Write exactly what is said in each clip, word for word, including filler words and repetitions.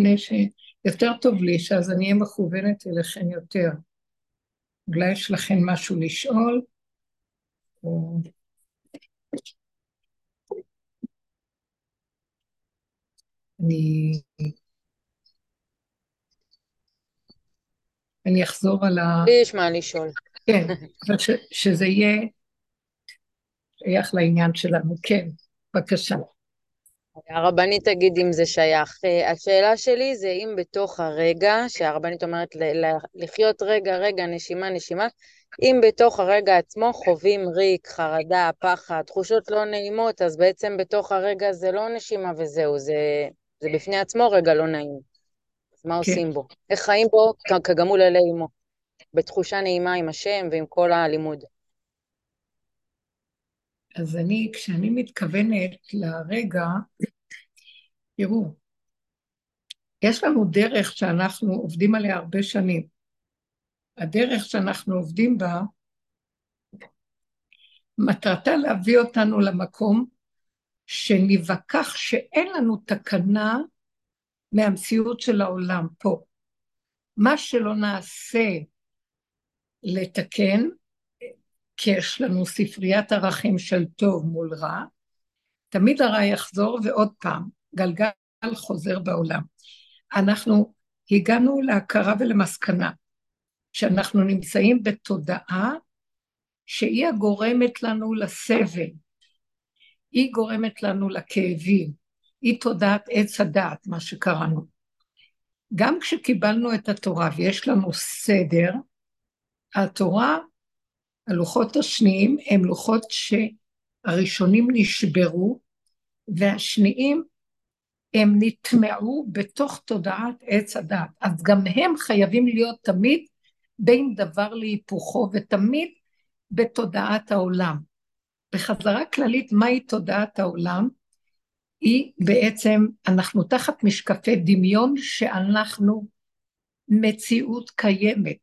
לפני ש... יותר טוב לי, שאז אני אהיה מכוונת אליכם יותר. אולי יש לכם משהו לשאול? או... אני... אני אחזור על ה... יש מה לשאול. כן, ש... שזה יהיה... שייך לעניין שלנו, כן, בבקשה. הרבנית תגיד אם זה שייך. השאלה שלי זה אם בתוך הרגע, שהרבנית אומרת לחיות רגע, רגע, נשימה, נשימה, אם בתוך הרגע עצמו חווים ריק, חרדה, פחד, תחושות לא נעימות, אז בעצם בתוך הרגע זה לא נשימה וזהו, זה, זה בפני עצמו רגע לא נעים. אז מה כן. עושים בו? איך חיים בו כגמול אלי עמו? בתחושה נעימה עם השם ועם כל הלימוד. אז אני, כשאני מתכוונת לרגע, תראו, יש לנו דרך שאנחנו עובדים עליה הרבה שנים. הדרך שאנחנו עובדים בה, מטרתה להביא אותנו למקום שנבקח שאין לנו תקנה מהמציאות של העולם פה. מה שלא נעשה לתקן, כי יש לנו ספריית ערכים של טוב מול רע, תמיד הרע יחזור ועוד פעם, גלגל חוזר בעולם. אנחנו הגענו להכרה ולמסקנה, שאנחנו נמצאים בתודעה, שהיא הגורמת לנו לסבל, היא גורמת לנו לכאבים, היא תודעת עץ הדעת, מה שקראנו. גם כשקיבלנו את התורה ויש לנו סדר, התורה, הלוחות השניים הם לוחות שהראשונים נשברו, והשניים הם נטמעו בתוך תודעת עץ הדעת. אז גם הם חייבים להיות תמיד בין דבר להיפוכו, ותמיד בתודעת העולם. בחזרה כללית, מהי תודעת העולם? היא בעצם, אנחנו תחת משקפי דמיון שאנחנו מציאות קיימת,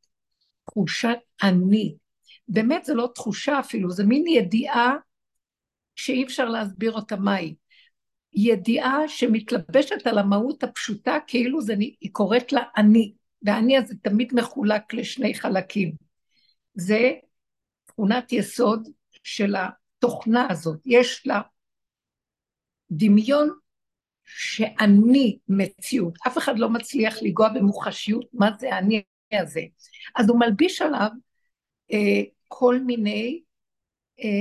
תחושת אני. באמת זה לא תחושה אפילו, זה מין ידיעה שאי אפשר להסביר אותה מהי. ידיעה שמתלבשת על המהות הפשוטה, כאילו זה, היא קוראת לה אני, והאני הזה תמיד מחולק לשני חלקים. זה תכונת יסוד של התוכנה הזאת, יש לה דמיון שאני מציאות, אף אחד לא מצליח לגוע במוחשיות, מה זה האני הזה? אז הוא מלביש עליו, כל מיני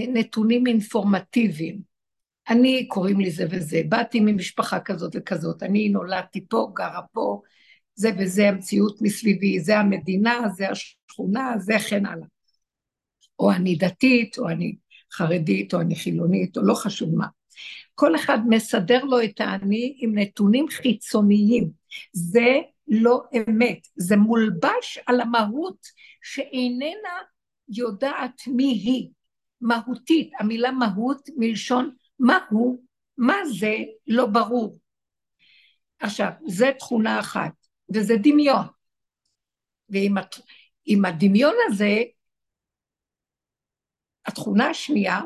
נתונים אינפורמטיביים. אני קוראים לי זה וזה, באתי ממשפחה כזאת וכזאת, אני נולדתי פה, גרה פה, זה וזה המציאות מסביבי, זה המדינה, זה השכונה, זה כן הלאה. או אני דתית, או אני חרדית, או אני חילונית, או לא חשוב מה. כל אחד מסדר לו את האני עם נתונים חיצוניים. זה לא אמת, זה מולבש על המהות שאיננה יודעת מי היא, מהותית, המילה מהות מלשון מה הוא, מה זה, לא ברור. עכשיו, זה תכונה אחת, וזה דמיון, ועם הדמיון הזה, התכונה השנייה,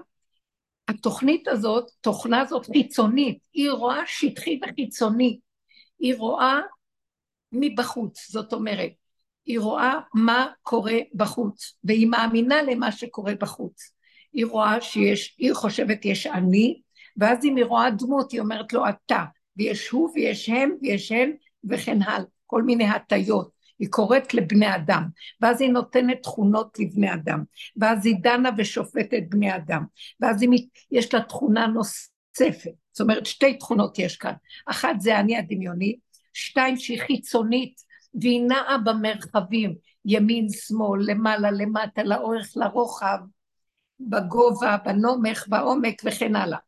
התוכנית הזאת, תוכנה הזאת חיצונית, היא רואה שטחי וחיצוני, היא רואה מבחוץ, זאת אומרת, היא רואה מה קורה בחוץ, והיא מאמינה למה שקורה בחוץ. היא רואה שיש, היא חושבת יש אני, ואז אם היא רואה דמות, היא אומרת לו אתה, ויש הוא, ויש הם, ויש הם, וכן הלאה, כל מיני הטיות. היא קוראת לבני אדם, ואז היא נותנת תכונות לבני אדם, ואז היא דנה ושופטת בני אדם, ואז היא, יש לה תכונה נוספת, זאת אומרת שתי תכונות יש כאן, אחת זה אני הדמיוני, שתיים שהיא חיצונית, והיא נעה במרחבים, ימין, שמאל, למעלה, למטה, לאורך, לרוחב, בגובה, בנומך, בעומק וכן הלאה.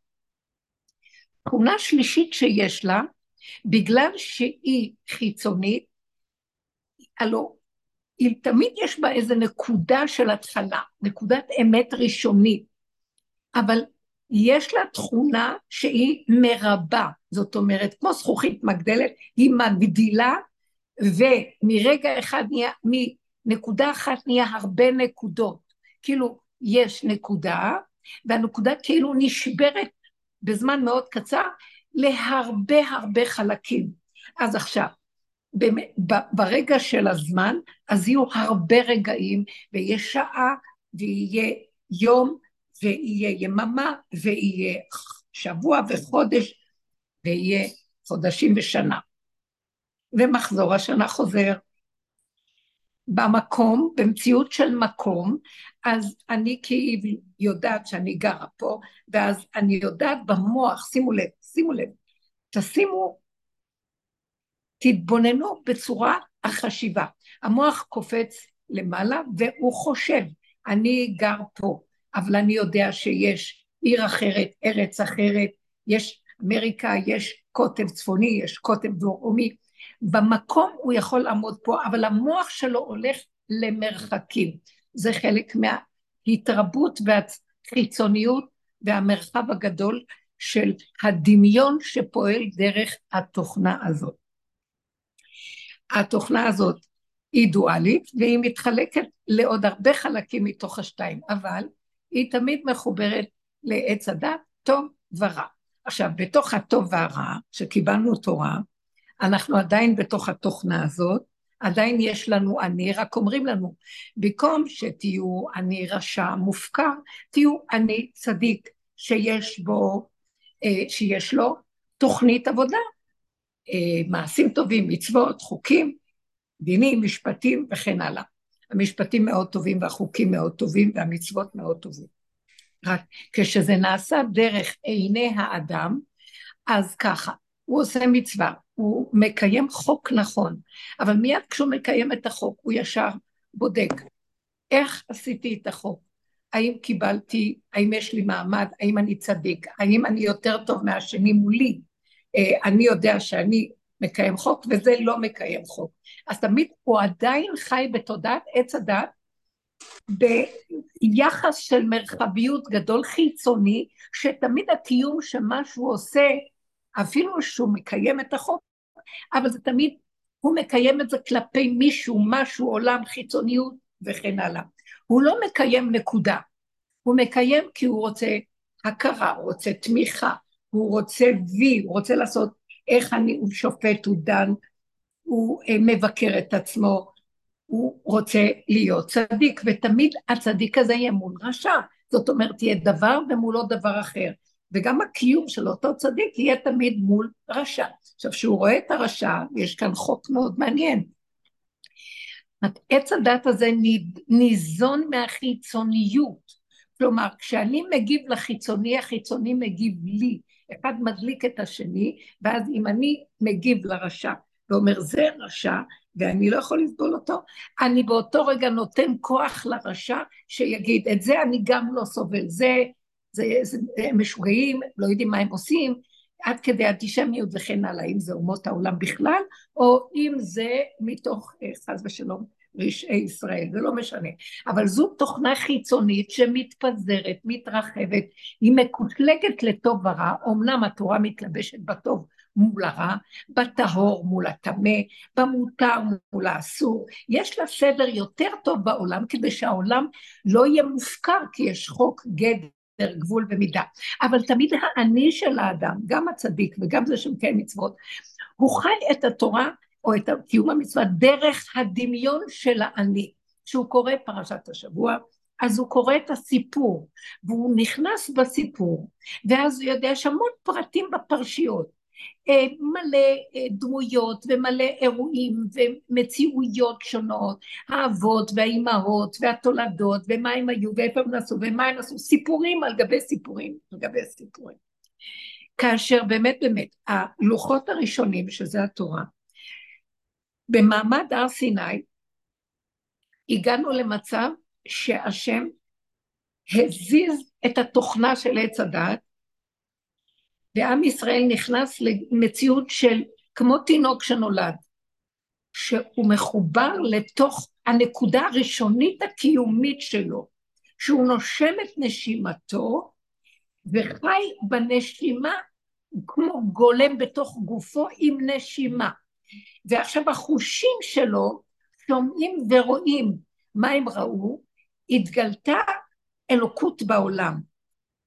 תכונה שלישית שיש לה, בגלל שהיא חיצונית, הלא, היא תמיד יש בה איזו נקודה של התחלה, נקודת אמת ראשונית, אבל יש לה תכונה שהיא מרבה, זאת אומרת, כמו זכוכית מגדלת, היא מגדילה, ומרגע אחד נהיה, מנקודה אחת נהיה הרבה נקודות, כאילו יש נקודה, והנקודה כאילו נשברת בזמן מאוד קצר, להרבה הרבה חלקים. אז עכשיו, ברגע של הזמן, אז יהיו הרבה רגעים, ויהיה שעה, ויהיה יום, ויהיה יממה, ויהיה שבוע וחודש, ויהיה חודשים ושנה. ומחזור השנה חוזר. במקום, במציאות של מקום, אז אני כאילו יודעת שאני גרה פה, ואז אני יודעת במוח, שימו לב, שימו לב, תשימו, תתבוננו בצורה החשיבה. המוח קופץ למעלה והוא חושב, אני גר פה, אבל אני יודע שיש עיר אחרת, ארץ אחרת, יש אמריקה, יש קוטב צפוני, יש קוטב דרומי, במקום הוא יכול לעמוד פה, אבל המוח שלו הולך למרחקים. זה חלק מההתרבות והחיצוניות והמרחב הגדול של הדמיון שפועל דרך התוכנה הזאת. התוכנה הזאת היא דואלית, והיא מתחלקת לעוד הרבה חלקים מתוך השתיים, אבל היא תמיד מחוברת לעץ הדת, טוב ורע. עכשיו, בתוך הטוב והרע, שקיבלנו תורה, אנחנו עדיין בתוך התוכנה הזאת, עדיין יש לנו אני, רק אומרים לנו, במקום שתהיו אני רשע מופקר, תהיו אני צדיק, שיש בו, שיש לו תוכנית עבודה, מעשים טובים, מצוות, חוקים, דינים, משפטים וכן הלאה. המשפטים מאוד טובים והחוקים מאוד טובים והמצוות מאוד טובים. רק כשזה נעשה דרך עיני האדם, אז ככה, הוא עושה מצווה, הוא מקיים חוק נכון, אבל מיד כשהוא מקיים את החוק, הוא ישר בודק, איך עשיתי את החוק? האם קיבלתי, האם יש לי מעמד, האם אני צדיק, האם אני יותר טוב מהשני מולי? אני יודע שאני מקיים חוק, וזה לא מקיים חוק. אז תמיד הוא עדיין חי בתודעת עץ הדת, ביחס של מרחביות גדול חיצוני, שתמיד הקיום שמה שהוא עושה, אפילו שהוא מקיים את החוק, אבל זה תמיד, הוא מקיים את זה כלפי מישהו, משהו, עולם, חיצוניות וכן הלאה. הוא לא מקיים נקודה, הוא מקיים כי הוא רוצה הכרה, הוא רוצה תמיכה, הוא רוצה וי, הוא רוצה לעשות איך אני, הוא שופט, הוא דן, הוא מבקר את עצמו, הוא רוצה להיות צדיק, ותמיד הצדיק הזה יהיה מול רשע, זאת אומרת, יהיה דבר ומולו דבר אחר. וגם הקיום של אותו צדיק יהיה תמיד מול רשע. עכשיו, שהוא רואה את הרשע, יש כאן חוק מאוד מעניין. עץ הדת הזה ניזון מהחיצוניות. כלומר, כשאני מגיב לחיצוני, החיצוני מגיב לי. אחד מדליק את השני, ואז אם אני מגיב לרשע, ואומר, זה רשע, ואני לא יכול לסבול אותו, אני באותו רגע נותן כוח לרשע, שיגיד, את זה אני גם לא סובל, זה... זה, זה משוגעים, לא יודעים מה הם עושים, עד כדי אנטישמיות וכן הלאה, אם זה אומות העולם בכלל, או אם זה מתוך חס ושלום רשעי ישראל, זה לא משנה. אבל זו תוכנה חיצונית שמתפזרת, מתרחבת, היא מקוטלגת לטוב ורע, אמנם התורה מתלבשת בטוב מול הרע, בטהור מול הטמא, במותר מול האסור, יש לה סדר יותר טוב בעולם, כדי שהעולם לא יהיה מופקר, כי יש חוק גדל, גבול ומידה, אבל תמיד האני של האדם, גם הצדיק וגם זה שמקיים מצוות, הוא חי את התורה או את קיום המצווה דרך הדמיון של האני. כשהוא קורא פרשת השבוע, אז הוא קורא את הסיפור, והוא נכנס בסיפור, ואז הוא יודע שמות פרטים בפרשיות, מלא דמויות ומלא אירועים ומציאויות שונות, האבות והאימהות והתולדות ומה הם היו ואיפה הם נעשו ומה הם נעשו, סיפורים על גבי סיפורים, על גבי סיפורים. כאשר באמת באמת הלוחות הראשונים שזה התורה, במעמד הר סיני הגענו למצב שהשם הזיז את התוכנה של עץ הדת, ועם ישראל נכנס למציאות של, כמו תינוק שנולד, שהוא מחובר לתוך הנקודה הראשונית הקיומית שלו, שהוא נושם את נשימתו, וחי בנשימה, כמו גולם בתוך גופו עם נשימה. ועכשיו החושים שלו, שומעים ורואים מה הם ראו, התגלתה אלוקות בעולם.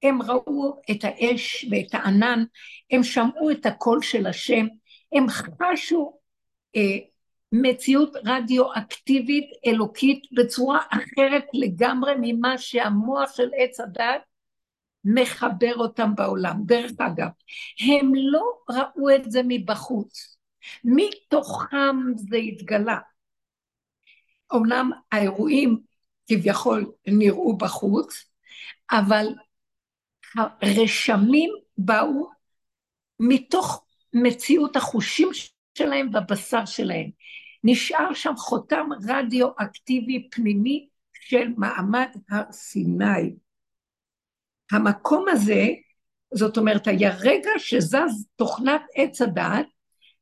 הם ראו את האש ואת הענן, הם שמעו את הקול של השם, הם חשו אה, מציאות רדיואקטיבית אלוקית בצורה אחרת לגמרי ממה שהמוח של עץ הדת מחבר אותם בעולם. דרך אגב, הם לא ראו את זה מבחוץ, מתוכם זה התגלה. אומנם האירועים כביכול נראו בחוץ, אבל הרשמים באו מתוך מציאות החושים שלהם בבשר שלהם. נשאר שם חותם רדיואקטיבי פנימי של מעמד הר סיני. המקום הזה, זאת אומרת, היה רגע שזז תוכנת עץ הדעת,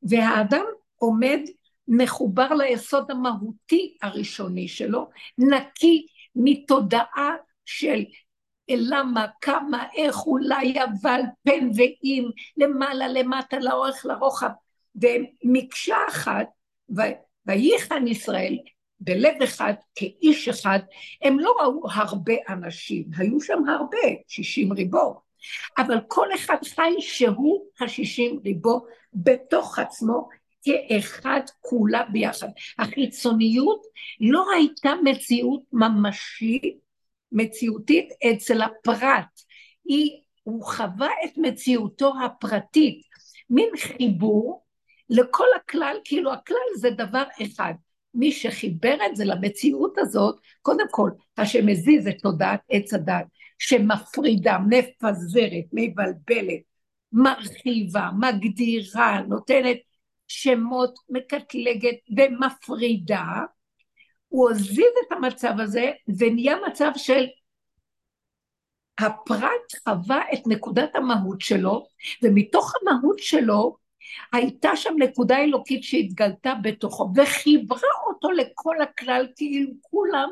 והאדם עומד מחובר ליסוד המהותי הראשוני שלו, נקי מתודעה של למה, כמה, איך, אולי, אבל, פן ואם, למעלה, למטה, לאורך, לרוחב, ומקשה אחת, וייחן ישראל, בלב אחד, כאיש אחד, הם לא ראו הרבה אנשים, היו שם הרבה, שישים ריבו, אבל כל אחד חי שהוא השישים ריבו, בתוך עצמו, כאחד כולה ביחד. החיצוניות לא הייתה מציאות ממשית, מציאותית אצל הפרט, היא, הוא חווה את מציאותו הפרטית, מין חיבור לכל הכלל, כאילו הכלל זה דבר אחד, מי שחיבר את זה למציאות הזאת, קודם כל, השמזיז את תודעת עץ הדת, שמפרידה, מפזרת, מבלבלת, מרחיבה, מגדירה, נותנת שמות, מקטלגת ומפרידה, הוא עוזיב את המצב הזה, ונהיה מצב של הפרט חווה את נקודת המהות שלו, ומתוך המהות שלו, הייתה שם נקודה אלוקית שהתגלתה בתוכו, וחיברה אותו לכל הכלל, כאילו כולם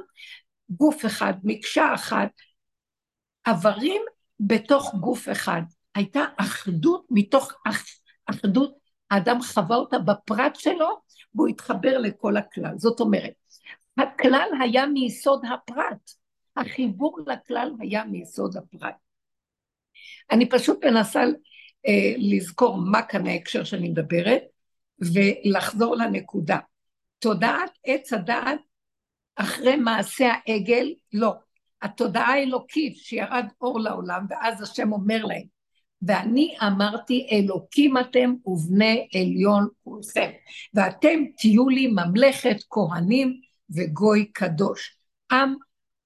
גוף אחד, מקשה אחת, עברים בתוך גוף אחד, הייתה אחדות, מתוך אחדות, האדם חווה אותה בפרט שלו, והוא התחבר לכל הכלל, זאת אומרת, הכלל היה מיסוד הפרט, החיבור לכלל היה מיסוד הפרט. אני פשוט מנסה אה, לזכור מה כאן ההקשר שאני מדברת, ולחזור לנקודה. תודעת עץ הדעת, אחרי מעשה העגל, לא. התודעה האלוקית שירד אור לעולם, ואז השם אומר להם, ואני אמרתי אלוקים אתם ובני עליון כולכם, ואתם תהיו לי ממלכת כהנים, וגוי קדוש, עם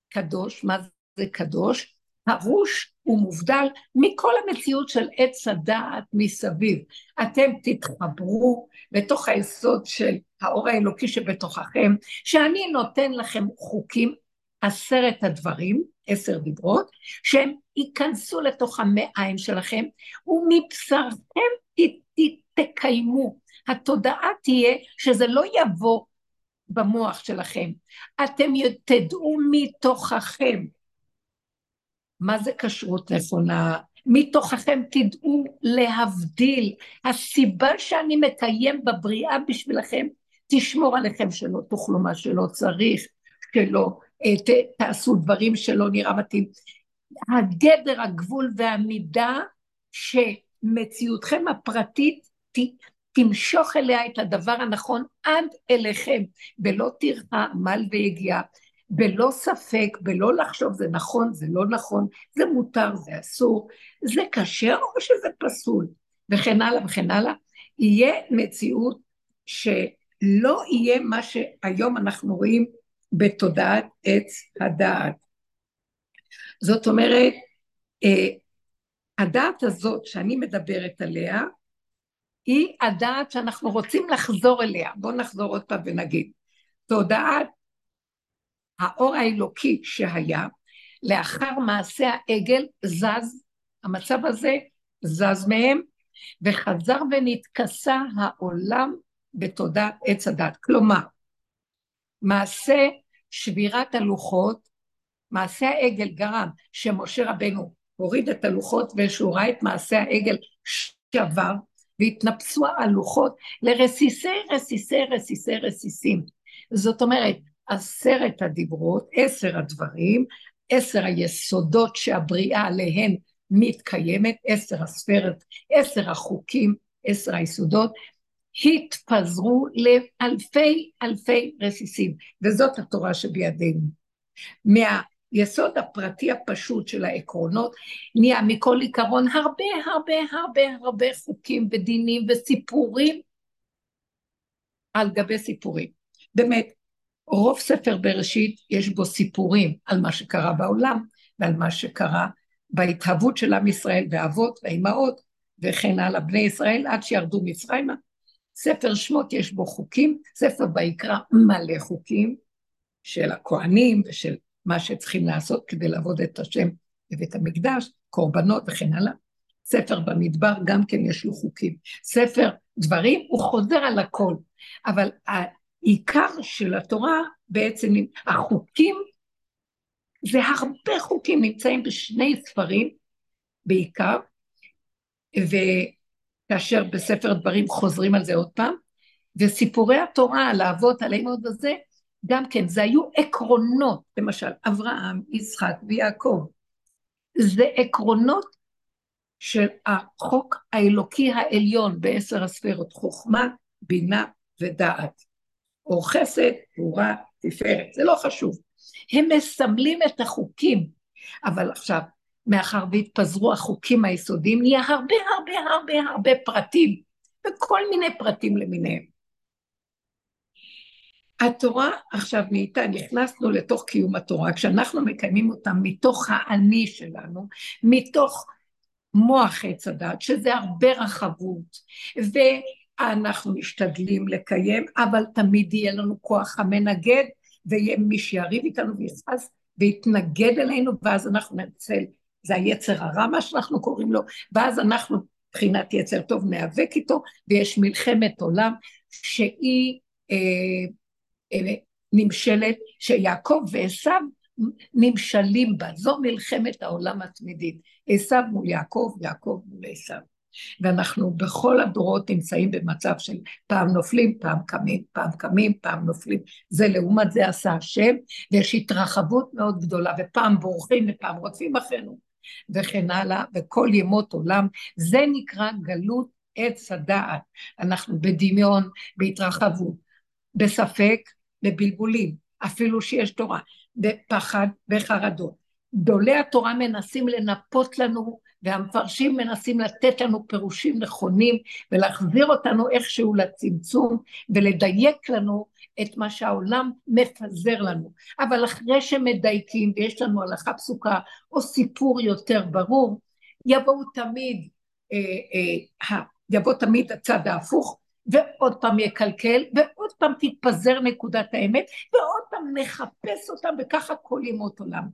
קדוש, מה זה קדוש? הרוש ומובדל מכל המציאות של עץ הדעת מסביב, אתם תתחברו בתוך היסוד של האור האלוקי שבתוככם, שאני נותן לכם חוקים, עשרת הדברים, עשר דיברות, שהם ייכנסו לתוך המעיים שלכם, ומבשרכם תקיימו, התודעה תהיה שזה לא יבוא, במוח שלכם, אתם תדעו מתוככם, מה זה כשרות נכונה, מתוככם תדעו להבדיל, הסיבה שאני מקיים בבריאה בשבילכם, תשמור עליכם שלא תאכלו מה שלא צריך, שלא ת, תעשו דברים שלא נראה מתאים, הגדר, הגבול והמידה, שמציאותכם הפרטית תתאר, תמשוך אליה את הדבר הנכון עד אליכם, בלא תראה מל ויגיעה, בלא ספק, בלא לחשוב זה נכון, זה לא נכון, זה מותר, זה אסור, זה כשר או שזה פסול, וכן הלאה וכן הלאה, יהיה מציאות שלא יהיה מה שהיום אנחנו רואים בתודעת עץ הדעת. זאת אומרת, הדעת הזאת שאני מדברת עליה, היא הדעת שאנחנו רוצים לחזור אליה, בואו נחזור עוד פעם ונגיד, תודעת האור האלוקי שהיה, לאחר מעשה העגל זז, המצב הזה זז מהם, וחזר ונתכסה העולם בתודעת עץ הדת, כלומר, מעשה שבירת הלוחות, מעשה העגל גרם, שמשה רבנו הוריד את הלוחות, ושהוא ראה את מעשה העגל שבר, והתנפסו הלוחות לרסיסי, רסיסי, רסיסי, רסיסים. זאת אומרת, עשרת הדיברות, עשר הדברים, עשר היסודות שהבריאה עליהן מתקיימת, עשר הספרות, עשר החוקים, עשר היסודות, התפזרו לאלפי אלפי רסיסים, וזאת התורה שבידינו. מהיסוד הפרטי הפשוט של העקרונות, נהיה מכל עיקרון הרבה הרבה הרבה הרבה חוקים ודינים וסיפורים, על גבי סיפורים. באמת, רוב ספר בראשית יש בו סיפורים על מה שקרה בעולם, ועל מה שקרה בהתהוות של עם ישראל, והאבות והאימהות, וכן הלאה בני ישראל, עד שירדו מצרימה. ספר שמות יש בו חוקים, ספר בעיקרה מלא חוקים, של הכהנים ושל מה שצריכים לעשות כדי לעבוד את השם בבית המקדש, קורבנות וכן הלאה. ספר במדבר גם כן יש לו חוקים. ספר דברים הוא חוזר על הכל, אבל העיקר של התורה בעצם, החוקים, זה הרבה חוקים נמצאים בשני ספרים בעיקר, וכאשר בספר דברים חוזרים על זה עוד פעם, וסיפורי התורה על האבות עליהם עוד הזה, גם כן, זה היו עקרונות, למשל אברהם, יצחק ויעקב, זה עקרונות של החוק האלוקי העליון בעשר הספירות, חוכמה, בינה ודעת, או חסד, תורה, תפארת, זה לא חשוב. הם מסמלים את החוקים, אבל עכשיו, מאחר והתפזרו החוקים היסודיים, נהיה הרבה הרבה הרבה הרבה פרטים, וכל מיני פרטים למיניהם. התורה עכשיו נהייתה, נכנסנו לתוך קיום התורה, כשאנחנו מקיימים אותה מתוך האני שלנו, מתוך מוח עץ הדת, שזה הרבה רחבות, ו... אנחנו משתדלים לקיים, אבל תמיד יהיה לנו כוח המנגד, ויהיה מי שיריב איתנו ויחס, ויתנגד אלינו, ואז אנחנו ננצל, זה היצר הרע, מה שאנחנו קוראים לו, ואז אנחנו, מבחינת יצר טוב, נאבק איתו, ויש מלחמת עולם, שהיא אה, אה, נמשלת, שיעקב ועשיו נמשלים בה, זו מלחמת העולם התמידית, עשיו מול יעקב, יעקב מול עשיו. ואנחנו בכל הדורות נמצאים במצב של פעם נופלים, פעם קמים, פעם קמים, פעם נופלים, זה לעומת זה עשה השם, ויש התרחבות מאוד גדולה, ופעם בורחים ופעם רודפים אחרינו, וכן הלאה, וכל ימות עולם, זה נקרא גלות עץ הדעת, אנחנו בדמיון, בהתרחבות, בספק, בבלבולים, אפילו שיש תורה, בפחד, בחרדות, גדולי התורה מנסים לנפות לנו, והמפרשים מנסים לתת לנו פירושים נכונים, ולהחזיר אותנו איכשהו לצמצום, ולדייק לנו את מה שהעולם מפזר לנו. אבל אחרי שמדייקים, ויש לנו הלכה פסוקה, או סיפור יותר ברור, יבוא תמיד, אה, אה, יבוא תמיד הצד ההפוך, ועוד פעם יקלקל, ועוד פעם תתפזר נקודת האמת, ועוד פעם נחפש אותם, וככה כל ימות עולם.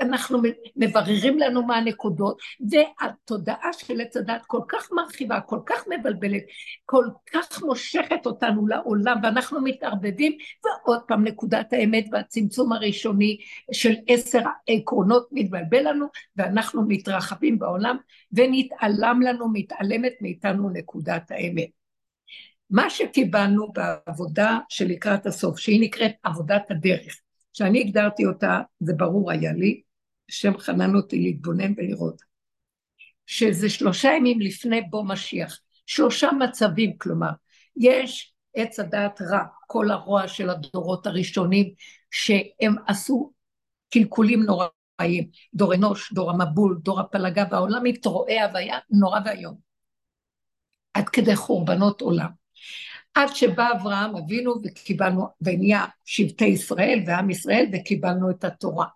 אנחנו מבררים לנו מה הנקודות, והתודעה של עץ הדת כל כך מרחיבה, כל כך מבלבלת, כל כך מושכת אותנו לעולם, ואנחנו מתערבדים, ועוד פעם נקודת האמת, והצמצום הראשוני של עשר העקרונות מתבלבל לנו, ואנחנו מתרחבים בעולם, ונתעלם לנו, מתעלמת מאיתנו נקודת האמת. מה שקיבלנו בעבודה שלקראת הסוף, שהיא נקראת עבודת הדרך, שאני הגדרתי אותה, זה ברור היה לי, שם חנן אותי להתבונן ולראות, שזה שלושה ימים לפני בו משיח, שלושה מצבים כלומר, יש עץ הדעת רע, כל הרוע של הדורות הראשונים, שהם עשו קלקולים נוראים, דור אנוש, דור המבול, דור הפלגה, והעולם התרועה הוויה נורא והיום, עד כדי חורבנות עולם. עד שבא אברהם אבינו וקיבלנו ונהיה שבטי ישראל ועם ישראל וקיבלנו את התורה.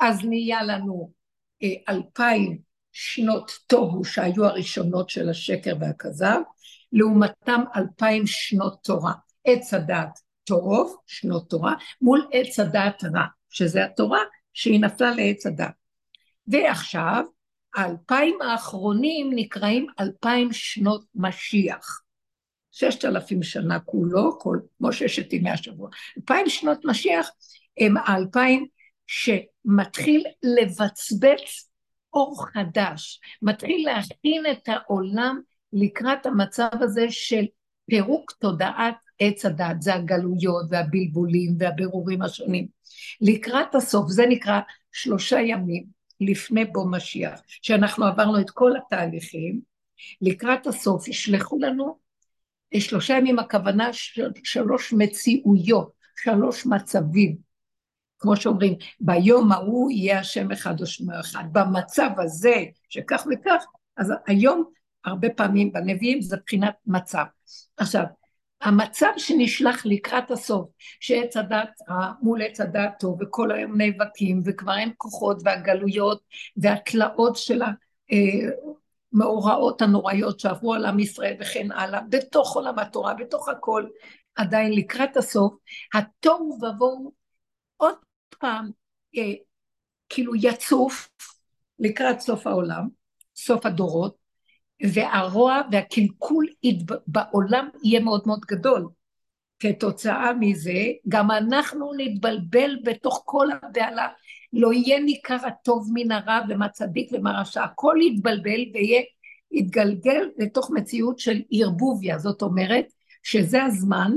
אז נהיה לנו אלפיים שנות תוהו שהיו הראשונות של השקר והכזב, לעומתם אלפיים שנות תורה, עץ הדעת טוב, שנות תורה, מול עץ הדעת רע, שזה התורה שהיא נפלה לעץ הדעת. ועכשיו, האלפיים האחרונים נקראים אלפיים שנות משיח. ששת אלפים שנה כולו, כל משה שתימי השבוע, אלפיים שנות משיח, הם האלפיים שמתחיל לבצבץ אור חדש, מתחיל להכין את העולם לקראת המצב הזה של פירוק תודעת עץ הדת, זה הגלויות והבלבולים והבירורים השונים. לקראת הסוף, זה נקרא שלושה ימים לפני בו משיח, שאנחנו עברנו את כל התהליכים, לקראת הסוף ישלחו לנו, שלושה ימים הכוונה שלוש מציאויות, שלוש מצבים, כמו שאומרים, ביום ההוא יהיה השם אחד או שמו אחד, במצב הזה שכך וכך, אז היום הרבה פעמים בנביאים זה בחינת מצב. עכשיו, המצב שנשלח לקראת הסוף, שעץ הדת מול עץ הדת, וכל היום נאבקים, וכבר אין כוחות והגלויות, והתלאות של המאורעות הנוראיות שעברו על עם ישראל וכן הלאה, בתוך עולם התורה, בתוך הכל, עדיין לקראת הסוף, התוהו ובוהו עוד פעם, אה, כאילו יצוף לקראת סוף העולם, סוף הדורות, והרוע והקלקול בעולם יהיה מאוד מאוד גדול. כתוצאה מזה, גם אנחנו נתבלבל בתוך כל הבעלה, לא יהיה ניכר הטוב מן הרע ומה צדיק ומה רשע, הכל יתבלבל ויתגלגל לתוך מציאות של ערבוביה, זאת אומרת שזה הזמן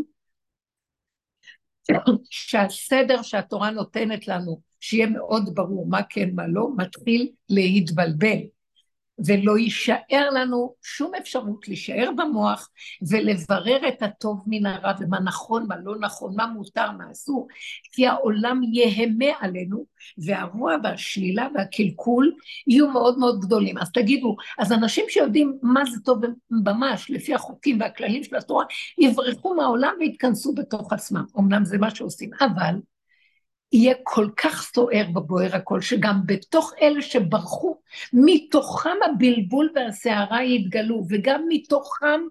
שהסדר שהתורה נותנת לנו, שיהיה מאוד ברור מה כן מה לא, מתחיל להתבלבל. ולא יישאר לנו שום אפשרות להישאר במוח, ולברר את הטוב מן הרע, ומה נכון, מה לא נכון, מה מותר, מה אסור, כי העולם יהמה עלינו, והרוע והשלילה והקלקול יהיו מאוד מאוד גדולים. אז תגידו, אז אנשים שיודעים מה זה טוב ממש, לפי החוקים והכללים של התורה, יברחו מהעולם והתכנסו בתוך עצמם, אמנם זה מה שעושים, אבל יהיה כל כך סוער ובוער הכל, שגם בתוך אלה שברחו, מתוכם הבלבול והסערה יתגלו, וגם מתוכם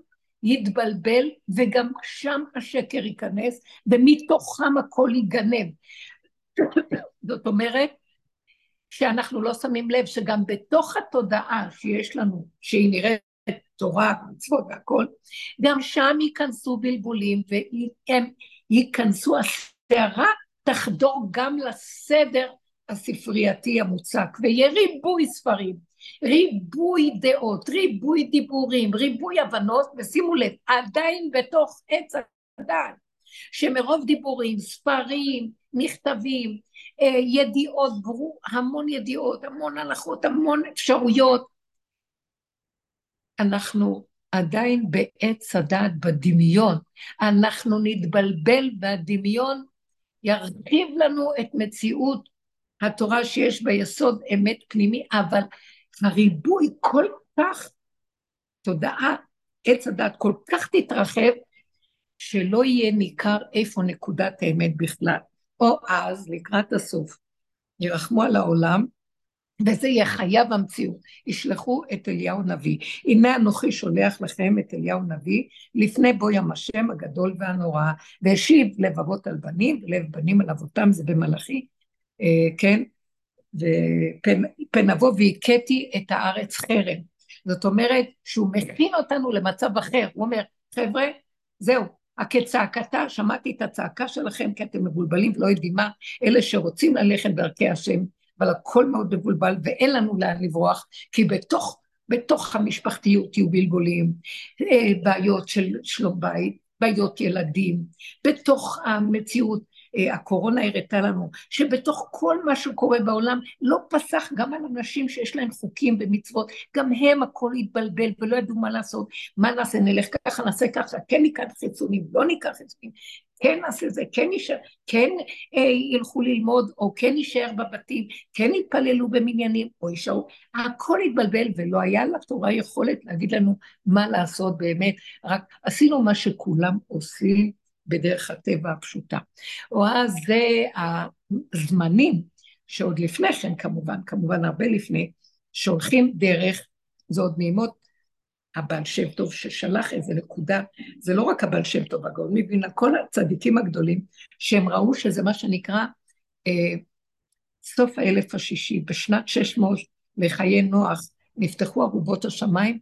יתבלבל, וגם שם השקר ייכנס, ומתוכם הכל ייגנב. זאת אומרת, שאנחנו לא שמים לב, שגם בתוך התודעה שיש לנו, שהיא נראית תורה, מצוות והכל, גם שם ייכנסו בלבולים, והם ייכנסו הסערה, תחדור גם לסדר הספרייתי המוצק, ויהיה ריבוי ספרים, ריבוי דעות, ריבוי דיבורים, ריבוי הבנות, ושימו לב, עדיין בתוך עץ הדעת, שמרוב דיבורים, ספרים, מכתבים, ידיעות, המון ידיעות, המון הלכות, המון אפשרויות, אנחנו עדיין בעץ הדעת בדמיון, אנחנו נתבלבל בדמיון, ירחיב לנו את מציאות התורה שיש ביסוד אמת פנימי, אבל הריבוי כל כך, תודעה, עץ הדת כל כך תתרחב, שלא יהיה ניכר איפה נקודת האמת בכלל. או אז, לקראת הסוף, ירחמו על העולם, וזה יהיה חייב המציאות, ישלחו את אליהו נביא. הנה אנוכי שולח לכם את אליהו נביא, לפני בוי המשם הגדול והנורא, והשיב לב אבות על בנים, לב בנים על אבותם, זה במלאכי, אה, כן, ופנבו והקטי את הארץ חרם. זאת אומרת, שהוא מכין אותנו למצב אחר, הוא אומר, חבר'ה, זהו, כצעקתה, שמעתי את הצעקה שלכם, כי אתם מבולבלים ולא יודעים מה, אלה שרוצים ללכת בערכי השם, אבל הכל מאוד מבולבל, ואין לנו לאן לברוח, כי בתוך, בתוך המשפחתיות יהיו בלבולים, בעיות של שלום בית, בעיות ילדים, בתוך המציאות, הקורונה הראתה לנו, שבתוך כל מה שקורה בעולם, לא פסח גם על אנשים שיש להם חוקים ומצוות, גם הם הכל התבלבל, ולא ידעו מה לעשות, מה נעשה, נלך ככה, נעשה ככה, כן ניקח חיצונים, לא ניקח חיצונים, כן נעשה זה, כן נשאר, כן אה, ילכו ללמוד, או כן נשאר בבתים, כן יתפללו במניינים, או ישארו, הכל התבלבל, ולא היה לתורה יכולת להגיד לנו מה לעשות באמת, רק עשינו מה שכולם עושים, בדרך הטבע הפשוטה. או אז זה הזמנים, שעוד לפני כן כמובן, כמובן הרבה לפני, שהולכים דרך, זה עוד מימות, הבעל שם טוב ששלח איזה נקודה, זה לא רק הבעל שם טוב הגאון, מבין כל הצדיקים הגדולים, שהם ראו שזה מה שנקרא, אה, סוף האלף השישי, בשנת שש מאות לחיי נוח, נפתחו ארובות השמיים,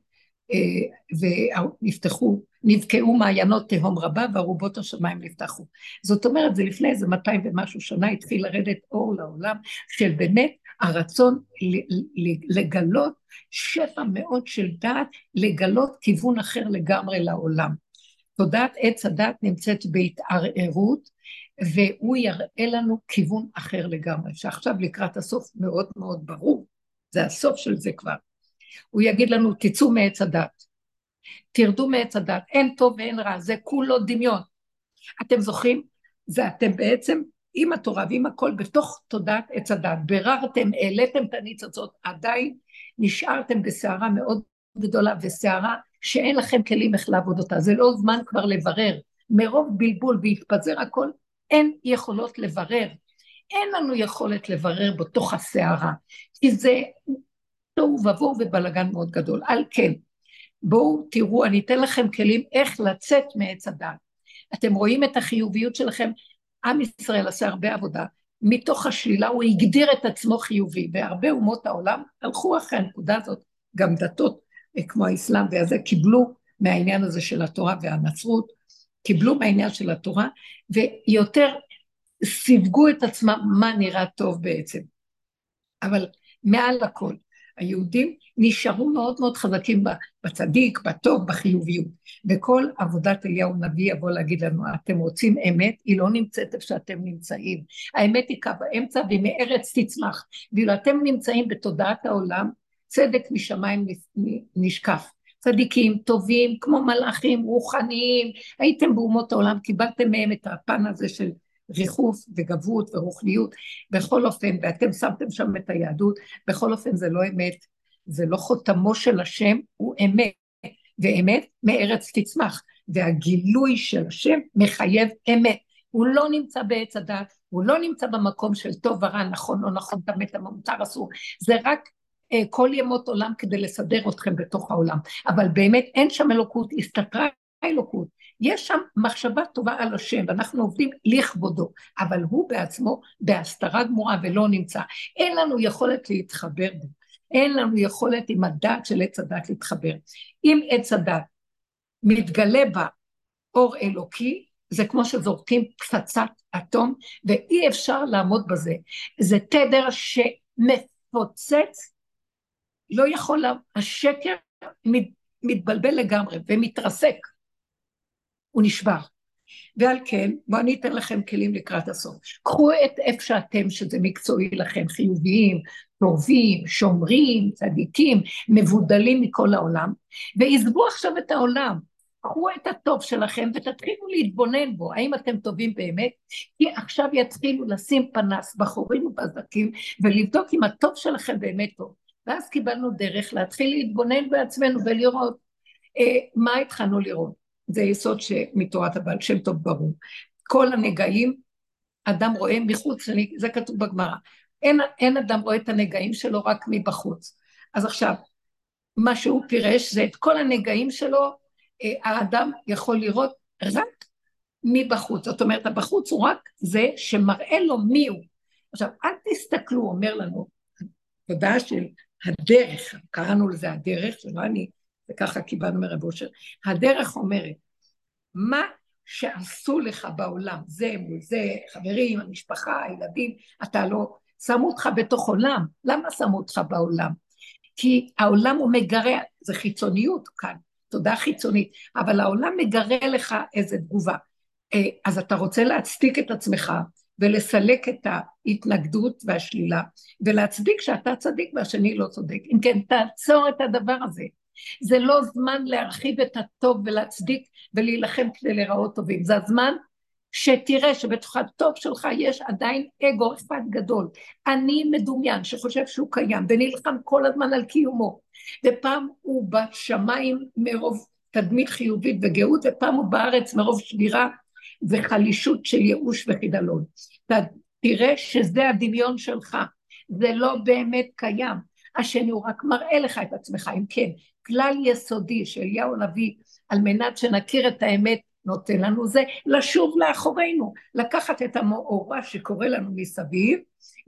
אה, ונפתחו, נבקעו מעיינות תהום רבה, והרובות השמיים נפתחו. זאת אומרת, זה לפני איזה מאתיים ומשהו שנה, התחיל לרדת אור לעולם, של באמת הרצון לגלות שפע מאוד של דעת, לגלות כיוון אחר לגמרי לעולם. תודעת עץ הדעת נמצאת בהתערערות, והוא יראה לנו כיוון אחר לגמרי, שעכשיו לקראת הסוף מאוד מאוד ברור, זה הסוף של זה כבר. הוא יגיד לנו, תצאו מעץ הדעת. תרדו מעץ הדת, אין טוב ואין רע, זה כולו דמיון. אתם זוכרים? זה אתם בעצם עם התורה ועם הכל בתוך תודעת עץ הדת, בררתם, העליתם את הניצוצות, עדיין נשארתם בסערה מאוד גדולה, וסערה שאין לכם כלים איך לעבוד אותה, זה לא זמן כבר לברר, מרוב בלבול והתפזר הכל, אין יכולות לברר, אין לנו יכולת לברר בתוך הסערה, כי זה תוהו ובוהו ובלגן מאוד גדול. על כן, בואו תראו, אני אתן לכם כלים איך לצאת מעץ הדת. אתם רואים את החיוביות שלכם, עם ישראל עשה הרבה עבודה, מתוך השלילה הוא הגדיר את עצמו חיובי, והרבה אומות העולם הלכו אחרי הנקודה הזאת, גם דתות כמו האסלאם, ואז קיבלו מהעניין הזה של התורה, והנצרות קיבלו מהעניין של התורה, ויותר סיווגו את עצמם מה נראה טוב בעצם. אבל מעל הכל, היהודים נשארו מאוד מאוד חזקים בצדיק, בטוב, בחיוביות. וכל עבודת אליהו נביא יבוא להגיד לנו, אתם רוצים אמת, היא לא נמצאת איפה שאתם נמצאים. האמת היא קו האמצע, ומארץ תצמח. ואילו אתם נמצאים בתודעת העולם, צדק משמיים נשקף. צדיקים, טובים, כמו מלאכים, רוחניים, הייתם באומות העולם, קיבלתם מהם את הפן הזה של ריחוף וגבות ורוחניות, בכל אופן, ואתם שמתם שם את היהדות, בכל אופן זה לא אמת, זה לא חותמו של השם, הוא אמת, ואמת מארץ תצמח, והגילוי של השם מחייב אמת, הוא לא נמצא בעץ הדת, הוא לא נמצא במקום של טוב ורע, נכון לא נכון, תמת המותר אסור, זה רק כל ימות עולם כדי לסדר אתכם בתוך העולם, אבל באמת אין שם אלוקות, הסתתרה אלוקות, יש שם מחשבה טובה על השם, ואנחנו עובדים לכבודו, אבל הוא בעצמו בהסתרה גמורה ולא נמצא, אין לנו יכולת להתחבר בו, אין לנו יכולת עם הדת של עץ הדת להתחבר, אם עץ הדת מתגלה בה אור אלוקי, זה כמו שזורקים פצצת אטום, ואי אפשר לעמוד בזה, זה תדר שמפוצץ, לא יכול לה, השקר מת, מתבלבל לגמרי ומתרסק, הוא נשבר. ועל כן, ואני אתן לכם כלים לקראת הסוף, קחו את איפה שאתם, שזה מקצועי לכם, חיוביים, טובים, שומרים, צדיקים, מבודלים מכל העולם, ועזבו עכשיו את העולם, קחו את הטוב שלכם ותתחילו להתבונן בו, האם אתם טובים באמת? כי עכשיו יתחילו לשים פנס בחורים ובזקים, ולבדוק אם הטוב שלכם באמת טוב. ואז קיבלנו דרך להתחיל להתבונן בעצמנו ולראות אה, מה התחלנו לראות. זה יסוד שמתורת הבעל שם טוב ברור. כל הנגעים, אדם רואה מחוץ, אני, זה כתוב בגמרא, אין, אין אדם רואה את הנגעים שלו רק מבחוץ. אז עכשיו, מה שהוא פירש זה את כל הנגעים שלו, אה, האדם יכול לראות רק מבחוץ. זאת אומרת, הבחוץ הוא רק זה שמראה לו מי הוא. עכשיו, אל תסתכלו, אומר לנו, תודה של... הדרך, קראנו לזה הדרך, שלא אני, וככה קיבלנו מרב אושר, הדרך אומרת, מה שעשו לך בעולם, זה מול זה, חברים, המשפחה, הילדים, אתה לא, שמו אותך בתוך עולם, למה שמו אותך בעולם? כי העולם הוא מגרע, זה חיצוניות כאן, תודה חיצונית, אבל העולם מגרע לך איזה תגובה, אז אתה רוצה להצדיק את עצמך, ולסלק את ההתנגדות והשלילה, ולהצדיק שאתה צדיק והשני לא צודק. אם כן, תעצור את הדבר הזה. זה לא זמן להרחיב את הטוב ולהצדיק ולהילחם כדי לראות טובים. זה הזמן שתראה שבתוך הטוב שלך יש עדיין אגו אחד גדול. אני מדומיין שחושב שהוא קיים, ונלחם כל הזמן על קיומו. ופעם הוא בשמיים מרוב תדמית חיובית וגאות, ופעם הוא בארץ מרוב שבירה, וחלישות של ייאוש וחידלון. אתה תראה שזה הדמיון שלך, זה לא באמת קיים, השני הוא רק מראה לך את עצמך, אם כן, כלל יסודי של אליהו הנביא, על מנת שנכיר את האמת, נותן לנו זה, לשוב לאחורינו, לקחת את המאורה שקורה לנו מסביב,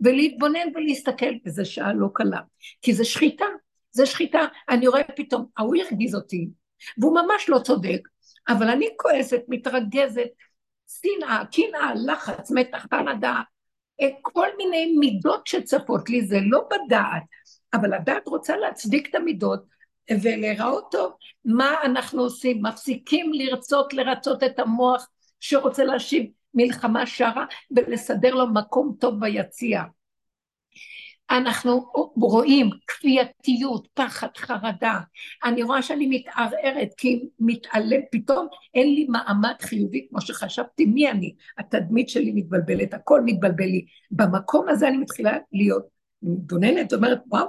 ולהתבונן ולהסתכל, וזה שעה לא קלה, כי זה שחיטה, זה שחיטה, אני רואה פתאום, הוא ירגיז אותי, והוא ממש לא צודק, אבל אני כועסת, מתרגזת, שנאה, קנאה, לחץ, מתח, פנדה, כל מיני מידות שצפות לי, זה לא בדעת, אבל הדעת רוצה להצדיק את המידות, ולראות טוב, מה אנחנו עושים, מפסיקים לרצות לרצות את המוח, שרוצה להשיב מלחמה שרה, ולסדר לו מקום טוב ביציאה. אנחנו רואים כפייתיות, פחד, חרדה, אני רואה שאני מתערערת, כי מתעלם, פתאום אין לי מעמד חיובי כמו שחשבתי, מי אני? התדמית שלי מתבלבלת, הכל מתבלבל לי, במקום הזה אני מתחילה להיות דוננת, זאת אומרת וואו,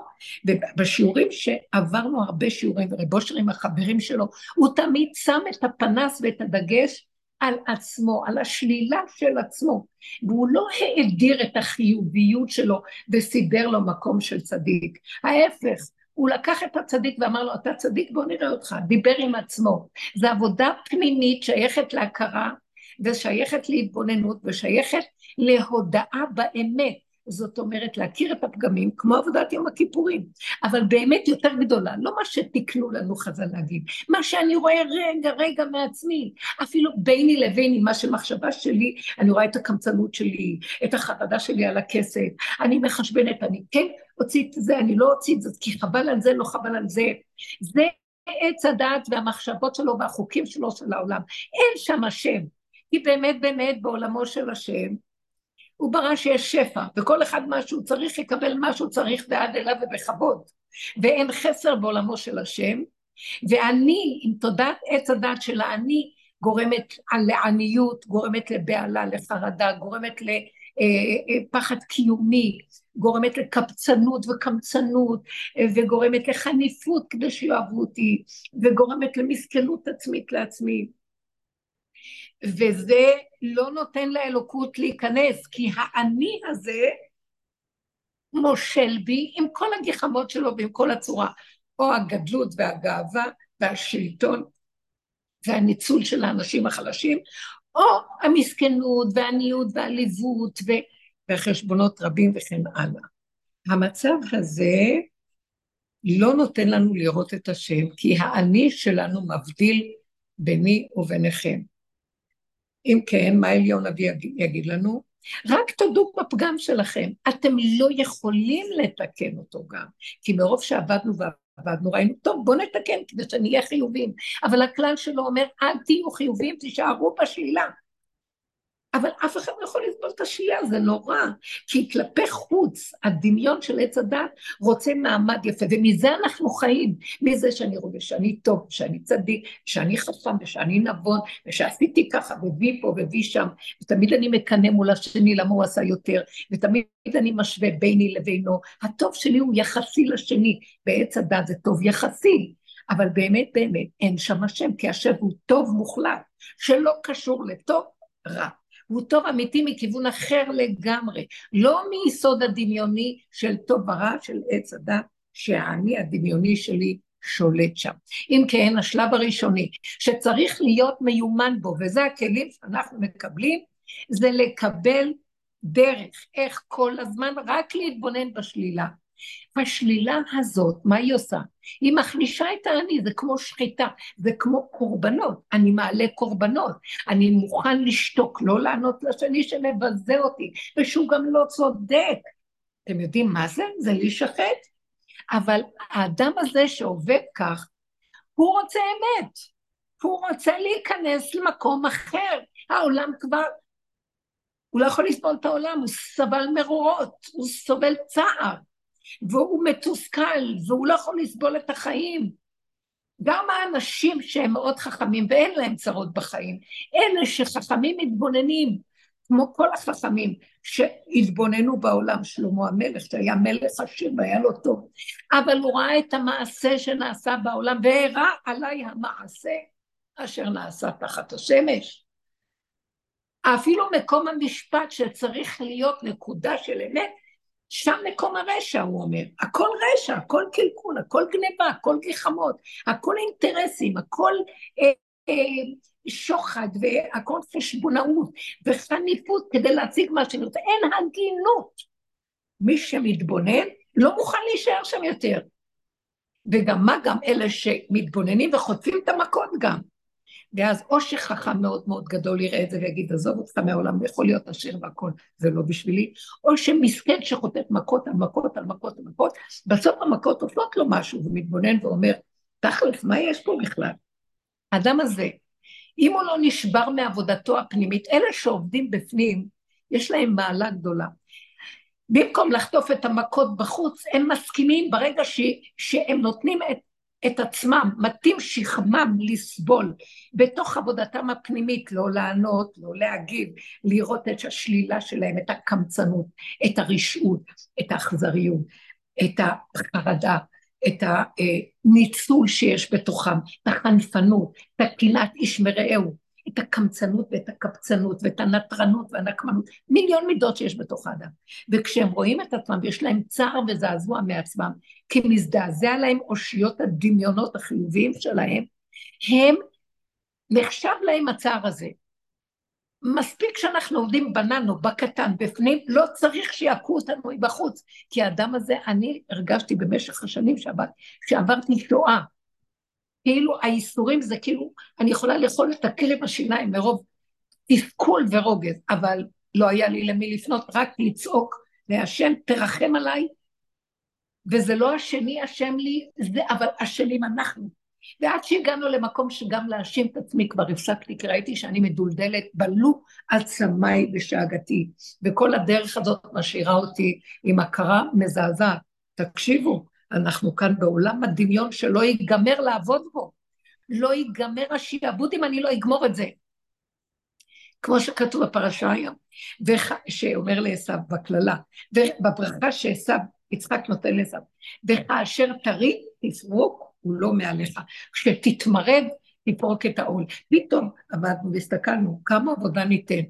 ובשיעורים שעברנו הרבה שיעורים, ורבו שרים החברים שלו, הוא תמיד שם את הפנס ואת הדגש, על עצמו, על השלילה של עצמו, והוא לא האדיר את החיוביות שלו, וסידר לו מקום של צדיק, ההפך, הוא לקח את הצדיק ואמר לו, אתה צדיק בוא נראה אותך, דיבר עם עצמו, זו עבודה פנימית שייכת להכרה, ושייכת להתבוננות, ושייכת להודעה באמת, זאת אומרת להכיר את הפגמים, כמו עבודת יום הכיפורים, אבל באמת יותר גדולה, לא מה שתקנו לנו חז"ל להגיד, מה שאני רואה רגע רגע מעצמי, אפילו ביני לביני, מה שמחשבה שלי, אני רואה את הקמצנות שלי, את החרדה שלי על הכסף, אני מחשבנת, אני כן הוציא את זה, אני לא הוציא את זה, כי חבל על זה, לא חבל על זה, זה עץ הדעת והמחשבות שלו, והחוקים שלו של העולם, אין שם השם, כי באמת באמת בעולמו של השם, הוא ברא שיש שפע, וכל אחד מה שהוא צריך יקבל מה שהוא צריך ועד אליו ובכבוד, ואין חסר בעולמו של השם, ואני עם תודעת עץ הדעת של האני, גורמת לעניות, גורמת לבעלה, לחרדה, גורמת לפחד קיומי, גורמת לקפצנות וקמצנות, וגורמת לחניפות כדי שיאהבו אותי, וגורמת למסכנות עצמית לעצמי, וזה לא נותן לאלוקות להיכנס, כי האני הזה מושל בי עם כל הגחמות שלו ועם כל הצורה, או הגדלות והגאווה והשלטון והניצול של האנשים החלשים, או המסכנות והעניות והליבות וחשבונות רבים וכן הלאה. המצב הזה לא נותן לנו לראות את השם, כי האני שלנו מבדיל ביני וביניכם. אם כן, מה עליון אבי יגיד לנו? רק תודו בפגם שלכם, אתם לא יכולים לתקן אותו גם, כי מרוב שעבדנו ועבדנו, ראינו, טוב, בוא נתקן כדי שנהיה חיובים, אבל הכלל שלו אומר, אל תהיו חיובים, תישארו בשלילה, אבל אף אחד לא יכול לסבול את השלילה, זה נורא, כי כלפי חוץ, הדמיון של עץ הדת רוצה מעמד יפה, ומזה אנחנו חיים, מזה שאני רואה, שאני טוב, שאני צדיק, שאני חכם, ושאני נבון, ושעשיתי ככה, ובי פה ובי שם, ותמיד אני מקנה מול השני, למה הוא עשה יותר, ותמיד אני משווה ביני לבינו, הטוב שלי הוא יחסי לשני, בעץ הדת זה טוב יחסי, אבל באמת באמת, אין שם השם, כי השם הוא טוב מוחלט, שלא קשור לטוב, רע. הוא טוב אמיתי מכיוון אחר לגמרי, לא מיסוד הדמיוני של טוב ורע, של עץ הדת, שהאני הדמיוני שלי שולט שם. אם כן, השלב הראשוני, שצריך להיות מיומן בו, וזה הכלים שאנחנו מקבלים, זה לקבל דרך, איך כל הזמן רק להתבונן בשלילה. בשלילה הזאת, מה היא עושה? היא מחלישה את האני, זה כמו שחיטה, זה כמו קורבנות, אני מעלה קורבנות, אני מוכן לשתוק, לא לענות לשני שמבזה אותי, ושהוא גם לא צודק, אתם יודעים מה זה? זה להישחט, אבל האדם הזה שעובד כך, הוא רוצה אמת, הוא רוצה להיכנס למקום אחר, העולם כבר, הוא לא יכול לסבול את העולם, הוא סבל מרורות, הוא סובל צער, והוא מתוסכל, והוא לא יכול לסבול את החיים. גם האנשים שהם מאוד חכמים, ואין להם צרות בחיים, אלה שחכמים מתבוננים, כמו כל החכמים שהתבוננו בעולם, שלמה המלך, שהיה מלך עשיר, והיה לו טוב, אבל הוא ראה את המעשה שנעשה בעולם, והראה עליי המעשה אשר נעשה תחת השמש. אפילו מקום המשפט שצריך להיות נקודה של אמת, שם מקום הרשע, הוא אומר, הכל רשע, הכל קלקול, הכל גניבה, הכל גחמות, הכל אינטרסים, הכל אה, אה, שוחד, והכל חשבונאות, וחניפות כדי להציג מה שאני רוצה, אין הגינות. מי שמתבונן לא מוכן להישאר שם יותר. וגם מה גם אלה שמתבוננים וחוטפים את המכות גם. ואז או שחכם מאוד מאוד גדול יראה את זה ויגיד, עזוב אותך מהעולם, יכול להיות עשיר והכל, זה לא בשבילי, או שמסכן שחוטף מכות על מכות על מכות על מכות, בסוף המכות עושות לו משהו, ומתבונן ואומר, תכלס, מה יש פה בכלל? האדם הזה, אם הוא לא נשבר מעבודתו הפנימית, אלה שעובדים בפנים, יש להם מעלה גדולה, במקום לחטוף את המכות בחוץ, הם מסכימים ברגע ש, שהם נותנים את, את עצמם, מתים שכמם לסבול, בתוך עבודתם הפנימית, לא לענות, לא להגיב, לראות את השלילה שלהם, את הקמצנות, את הרשעות, את האכזריות, את החרדה, את הניצול שיש בתוכם, את החנפנות, את הקנאת איש מרעהו, את הקמצנות ואת הקפצנות ואת הנטרנות והנקמנות, מיליון מידות שיש בתוך האדם. וכשהם רואים את עצמם ויש להם צער וזעזוע מעצמם, כי מזדעזע להם אושיות הדמיונות החיוביים שלהם, הם נחשב להם הצער הזה. מספיק שאנחנו עובדים בננו, בקטן, בפנים, לא צריך שיעקו אותנו בחוץ, כי האדם הזה, אני הרגשתי במשך השנים שעבר, שעברתי שואה, כאילו האיסורים זה כאילו, אני יכולה לאכול את הכלב השיניים מרוב תסכול ורוגז, אבל לא היה לי למי לפנות, רק לצעוק, והשם תרחם עליי, וזה לא השני השם לי, זה, אבל השלים אנחנו. ועד שהגענו למקום שגם להאשים את עצמי, כבר הפסקתי, כי ראיתי שאני מדולדלת, בלו עצמי ושאגתי, וכל הדרך הזאת משאירה אותי עם הכרה מזעזעת. תקשיבו, אנחנו כאן בעולם הדמיון שלא ייגמר לעבוד בו, לא ייגמר השיעבוד אם אני לא אגמור את זה. כמו שכתוב בפרשה היום, שאומר לעשב בכללה, ובברכה שעשב, יצחק נותן לעשב, וכאשר תרי, תפרוק, הוא לא מעליך, כשתתמרד, תפרוק את העול. פתאום עבדנו והסתכלנו, כמה עבודה ניתן,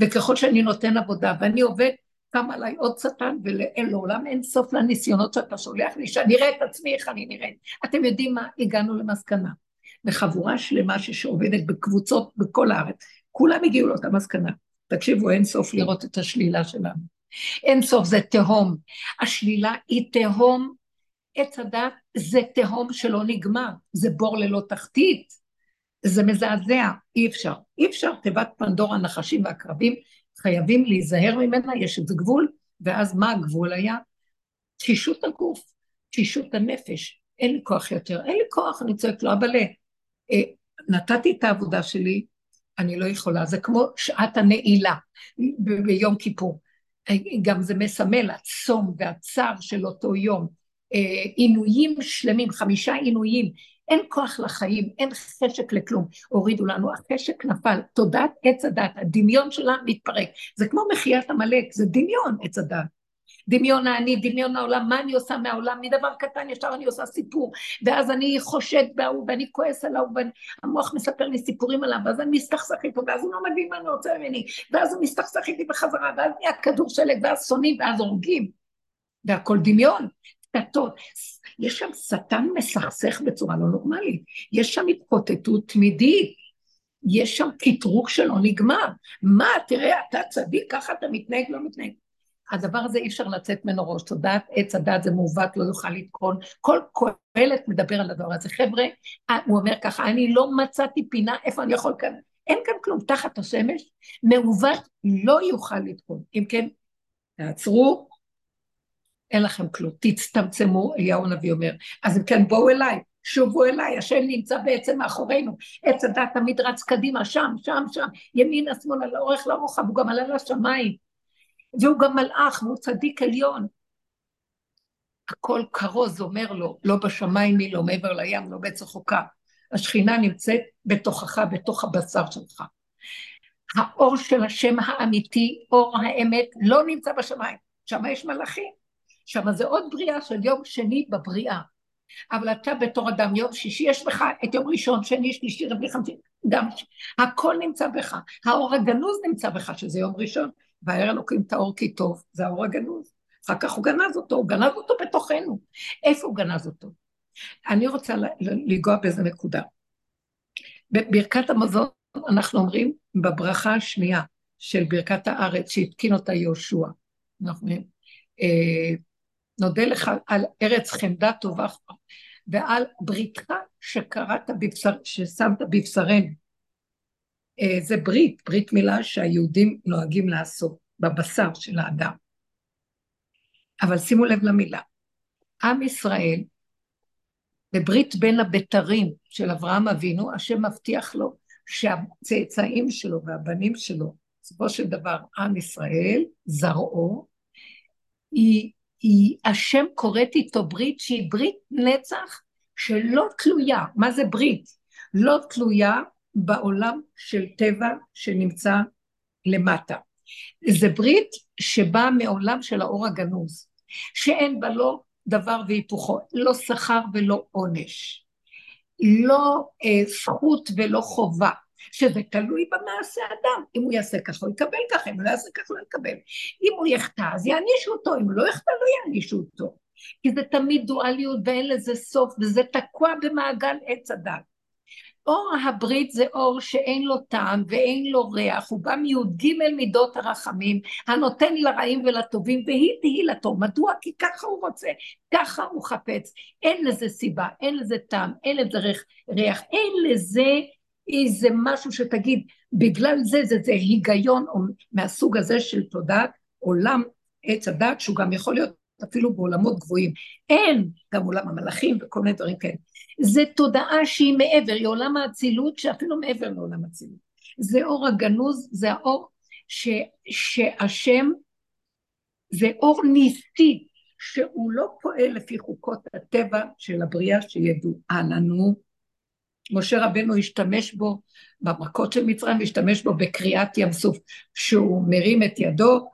וככל שאני נותן עבודה ואני עובד, קם עליי עוד שטן, ולעולם אין סוף לניסיונות שאתה שולח לי, שאני אראה את עצמי איך אני נראית. אתם יודעים מה? הגענו למסקנה. בחבורה שלמה שעובדת בקבוצות בכל הארץ, כולם הגיעו לאותה מסקנה. תקשיבו, אין סוף לראות את השלילה שלנו. אין סוף, זה תהום. השלילה היא תהום, עץ הדת זה תהום שלא נגמר, זה בור ללא תחתית, זה מזעזע, אי אפשר. אי אפשר, תיבת פנדור הנחשים והקרבים, חייבים להיזהר ממנה, יש את גבול, ואז מה הגבול היה? תשישות הגוף, תשישות הנפש, אין לי כוח יותר, אין לי כוח, אני צועק לו, אבל אה, נתתי את העבודה שלי, אני לא יכולה, זה כמו שעת הנעילה, ב- ביום כיפור, גם זה מסמל, הצום והצער של אותו יום, אה, עינויים שלמים, חמישה עינויים, אין כוח לחיים, אין חשק לכלום, הורידו לנו, החשק נפל, תודעת עץ הדת, הדמיון שלה מתפרק, זה כמו מחיית המלך, זה דמיון עץ הדת, דמיון העני, דמיון העולם, מה אני עושה מהעולם, מדבר קטן ישר אני עושה סיפור, ואז אני חושד בהו, ואני כועס עליו, והמוח מספר לי סיפורים עליו, ואז אני מסתכסך איתו, ואז הוא לא מבין מה אני רוצה ממני, ואז הוא מסתכסך איתי בחזרה, ואז נהיה כדור שלג, ואז שונאים, ואז הורגים, והכל דמיון, קטות. יש שם שטן מסכסך בצורה לא נורמלית, יש שם התפוטטות תמידית, יש שם קטרוג שלא נגמר, מה, תראה, אתה צדיק, ככה אתה מתנהג, לא מתנהג. הדבר הזה אי אפשר לצאת מנו ראש, תודעת עץ הדת זה מעוות, לא יוכל לתקון, כל קהלת מדבר על הדבר הזה, חבר'ה, הוא אומר ככה, אני לא מצאתי פינה, איפה אני יכול כאן, אין כאן כלום, תחת השמש, מעוות לא יוכל לתקון, אם כן, תעצרו, אין לכם כלום, תצטמצמו, אליהו הנביא אומר, אז אם כן בואו אליי, שובו אליי, השם נמצא בעצם מאחורינו, עץ הדת תמיד רץ קדימה, שם, שם, שם, ימינה, שמאלה, לאורך, לרוחב, הוא גם עלה לשמיים, והוא גם מלאך, והוא צדיק עליון, הכל קרוז אומר לו, לא בשמיים, לא מעבר לים, לא בצחוקה, השכינה נמצאת בתוכך, בתוך הבשר שלך, האור של השם האמיתי, אור האמת, לא נמצא בשמיים, שם יש מלאכים, שם זה עוד בריאה של יום שני בבריאה, אבל אתה בתור אדם יום שישי, יש בך את יום ראשון, שני, שלישי, רביעי, חמישי, גם הכל נמצא בך, האור הגנוז נמצא בך, שזה יום ראשון, והאר אלוקים את האור כי טוב, זה האור הגנוז, אחר כך הוא גנז אותו, הוא גנז אותו בתוכנו, איפה הוא גנז אותו? אני רוצה לגוע באיזה נקודה, בברכת המזון אנחנו אומרים, בברכה השנייה של ברכת הארץ, שהתקין אותה יהושע, אנחנו אומרים, נודה לך על ארץ חמדה טובה ועל בריתך שקראת בבשר, ששמת בבשרנו. זה ברית, ברית מילה שהיהודים נוהגים לעשות בבשר של האדם. אבל שימו לב למילה, עם ישראל, בברית בין הבתרים של אברהם אבינו, השם מבטיח לו שהצאצאים שלו והבנים שלו, בסופו של דבר עם ישראל, זרעו, היא, היא, השם קוראת איתו ברית שהיא ברית נצח שלא תלויה, מה זה ברית? לא תלויה בעולם של טבע שנמצא למטה. זה ברית שבאה מעולם של האור הגנוז, שאין בה לא דבר והיפוכו, לא שכר ולא עונש, לא אה, זכות ולא חובה, שזה תלוי במעשה אדם, אם הוא יעשה ככה הוא יקבל ככה, אם הוא לא יעשה ככה לא יקבל, אם הוא יחטא אז יענישו אותו, אם הוא לא יחטא לא יענישו אותו, כי זה תמיד דואליות ואין לזה סוף, וזה תקוע במעגל עץ הדת. אור הברית זה אור שאין לו טעם ואין לו ריח, הוא בא מי"ג מידות הרחמים, הנותן לרעים ולטובים, והיא תהילתו, מדוע? כי ככה הוא רוצה, ככה הוא חפץ, אין לזה סיבה, אין לזה טעם, אין לזה ריח, אין לזה איזה משהו שתגיד, בגלל זה, זה, זה היגיון מהסוג הזה של תודעת עולם עץ הדת, שהוא גם יכול להיות אפילו בעולמות גבוהים, אין גם עולם המלאכים וכל מיני דברים כאלה, זה תודעה שהיא מעבר, היא עולם האצילות שאפילו מעבר לעולם האצילות, זה אור הגנוז, זה האור ש, שהשם, זה אור ניסי, שהוא לא פועל לפי חוקות הטבע של הבריאה שידועה לנו, משה רבנו השתמש בו, במכות של מצרים, השתמש בו בקריאת ים סוף, שהוא מרים את ידו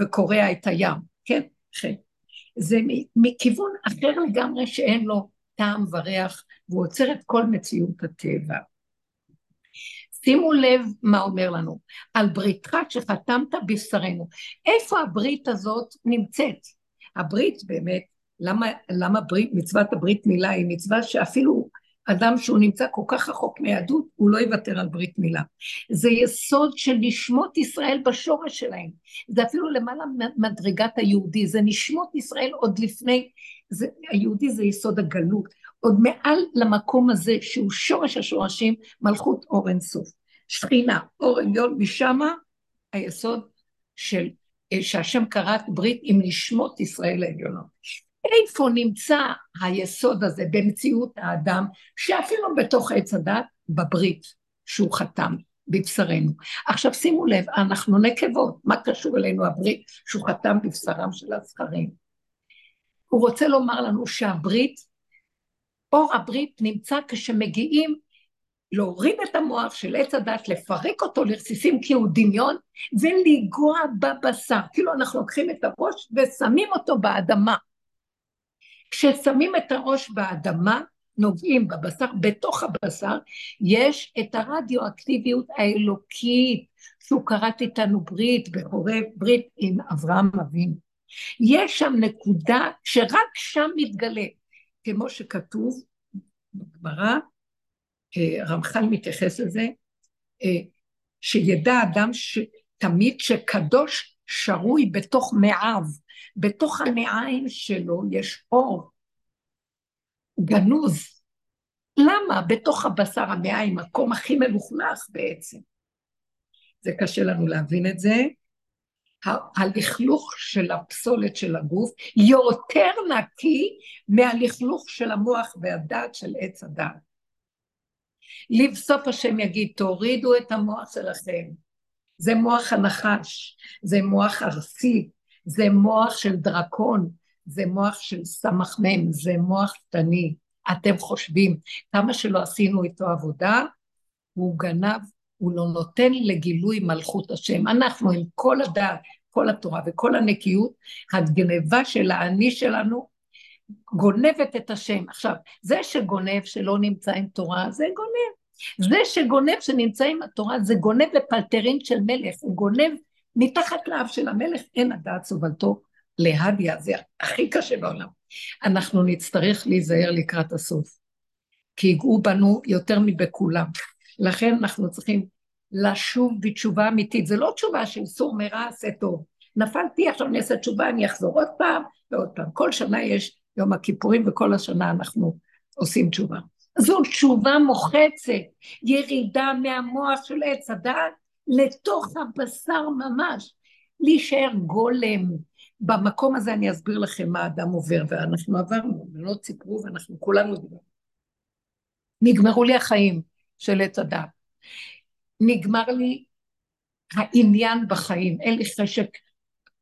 וקורע את הים, כן? כן. זה מכיוון אחר לגמרי שאין לו טעם וריח, והוא עוצר את כל מציאות הטבע. שימו לב מה אומר לנו, על בריתך שחתמת בשרנו, איפה הברית הזאת נמצאת? הברית באמת, למה, למה ברית, מצוות הברית מילה היא מצווה שאפילו אדם שהוא נמצא כל כך רחוק מהיהדות, הוא לא יוותר על ברית מילה. זה יסוד של נשמות ישראל בשורש שלהם. זה אפילו למעלה מדרגת היהודי, זה נשמות ישראל עוד לפני, זה, היהודי זה יסוד הגלות, עוד מעל למקום הזה שהוא שורש השורשים, מלכות אור אין סוף. שכינה, אור עליון, משם היסוד של, שהשם קראת ברית עם נשמות ישראל העליונות. איפה נמצא היסוד הזה במציאות האדם, שאפילו בתוך עץ הדת, בברית שהוא חתם בבשרנו. עכשיו שימו לב, אנחנו נקבות, מה קשור אלינו הברית שהוא חתם בבשרם של הזכרים? הוא רוצה לומר לנו שהברית, אור הברית נמצא כשמגיעים להוריד את המוח של עץ הדת, לפרק אותו לרסיסים כי הוא דמיון, ולגוע בבשר, כאילו אנחנו לוקחים את הראש ושמים אותו באדמה, כששמים את הראש באדמה, נוגעים בבשר, בתוך הבשר, יש את הרדיואקטיביות האלוקית, שהוא קראת איתנו ברית, בחורב ברית עם אברהם אבינו. יש שם נקודה שרק שם מתגלה, כמו שכתוב, בגמרא, רמח"ל מתייחס לזה, שידע אדם שתמיד שקדוש שרוי בתוך מעיו, בתוך הנעיים שלו יש אור גנוז. למה? בתוך הבשר המעיים, מקום הכי מלוכלך בעצם. זה קשה לנו להבין את זה. הלכלוך של הפסולת של הגוף יותר נקי מהלכלוך של המוח והדעת של עץ הדעת. לבסוף השם יגיד, תורידו את המוח שלכם. זה מוח הנחש, זה מוח ארסי, זה מוח של דרקון, זה מוח של סמך מם, זה מוח תני. אתם חושבים, כמה שלא עשינו איתו עבודה, הוא גנב, הוא לא נותן לגילוי מלכות השם. אנחנו עם כל הדעת, כל התורה וכל הנקיות, הגנבה של האני שלנו, גונבת את השם. עכשיו, זה שגונב שלא נמצא עם תורה, זה גונב. זה שגונב שנמצא עם התורה, זה גונב לפלטרין של מלך, הוא גונב מתחת לאף של המלך, אין הדעת סובלתו להדיה, זה הכי קשה בעולם. אנחנו נצטרך להיזהר לקראת הסוף, כי יגעו בנו יותר מבכולם, לכן אנחנו צריכים לשוב בתשובה אמיתית, זה לא תשובה של סור מרע עשה טוב, נפלתי עכשיו אני אעשה תשובה, אני אחזור עוד פעם ועוד פעם, כל שנה יש יום הכיפורים וכל השנה אנחנו עושים תשובה. זו תשובה מוחצת, ירידה מהמוח של עץ הדעת, לתוך הבשר ממש, להישאר גולם, במקום הזה אני אסביר לכם מה האדם עובר, ואנחנו עברנו, ולא ציפרו, ואנחנו כולנו דיברנו. נגמרו לי החיים של עץ הדעת, נגמר לי העניין בחיים, אין לי חשק,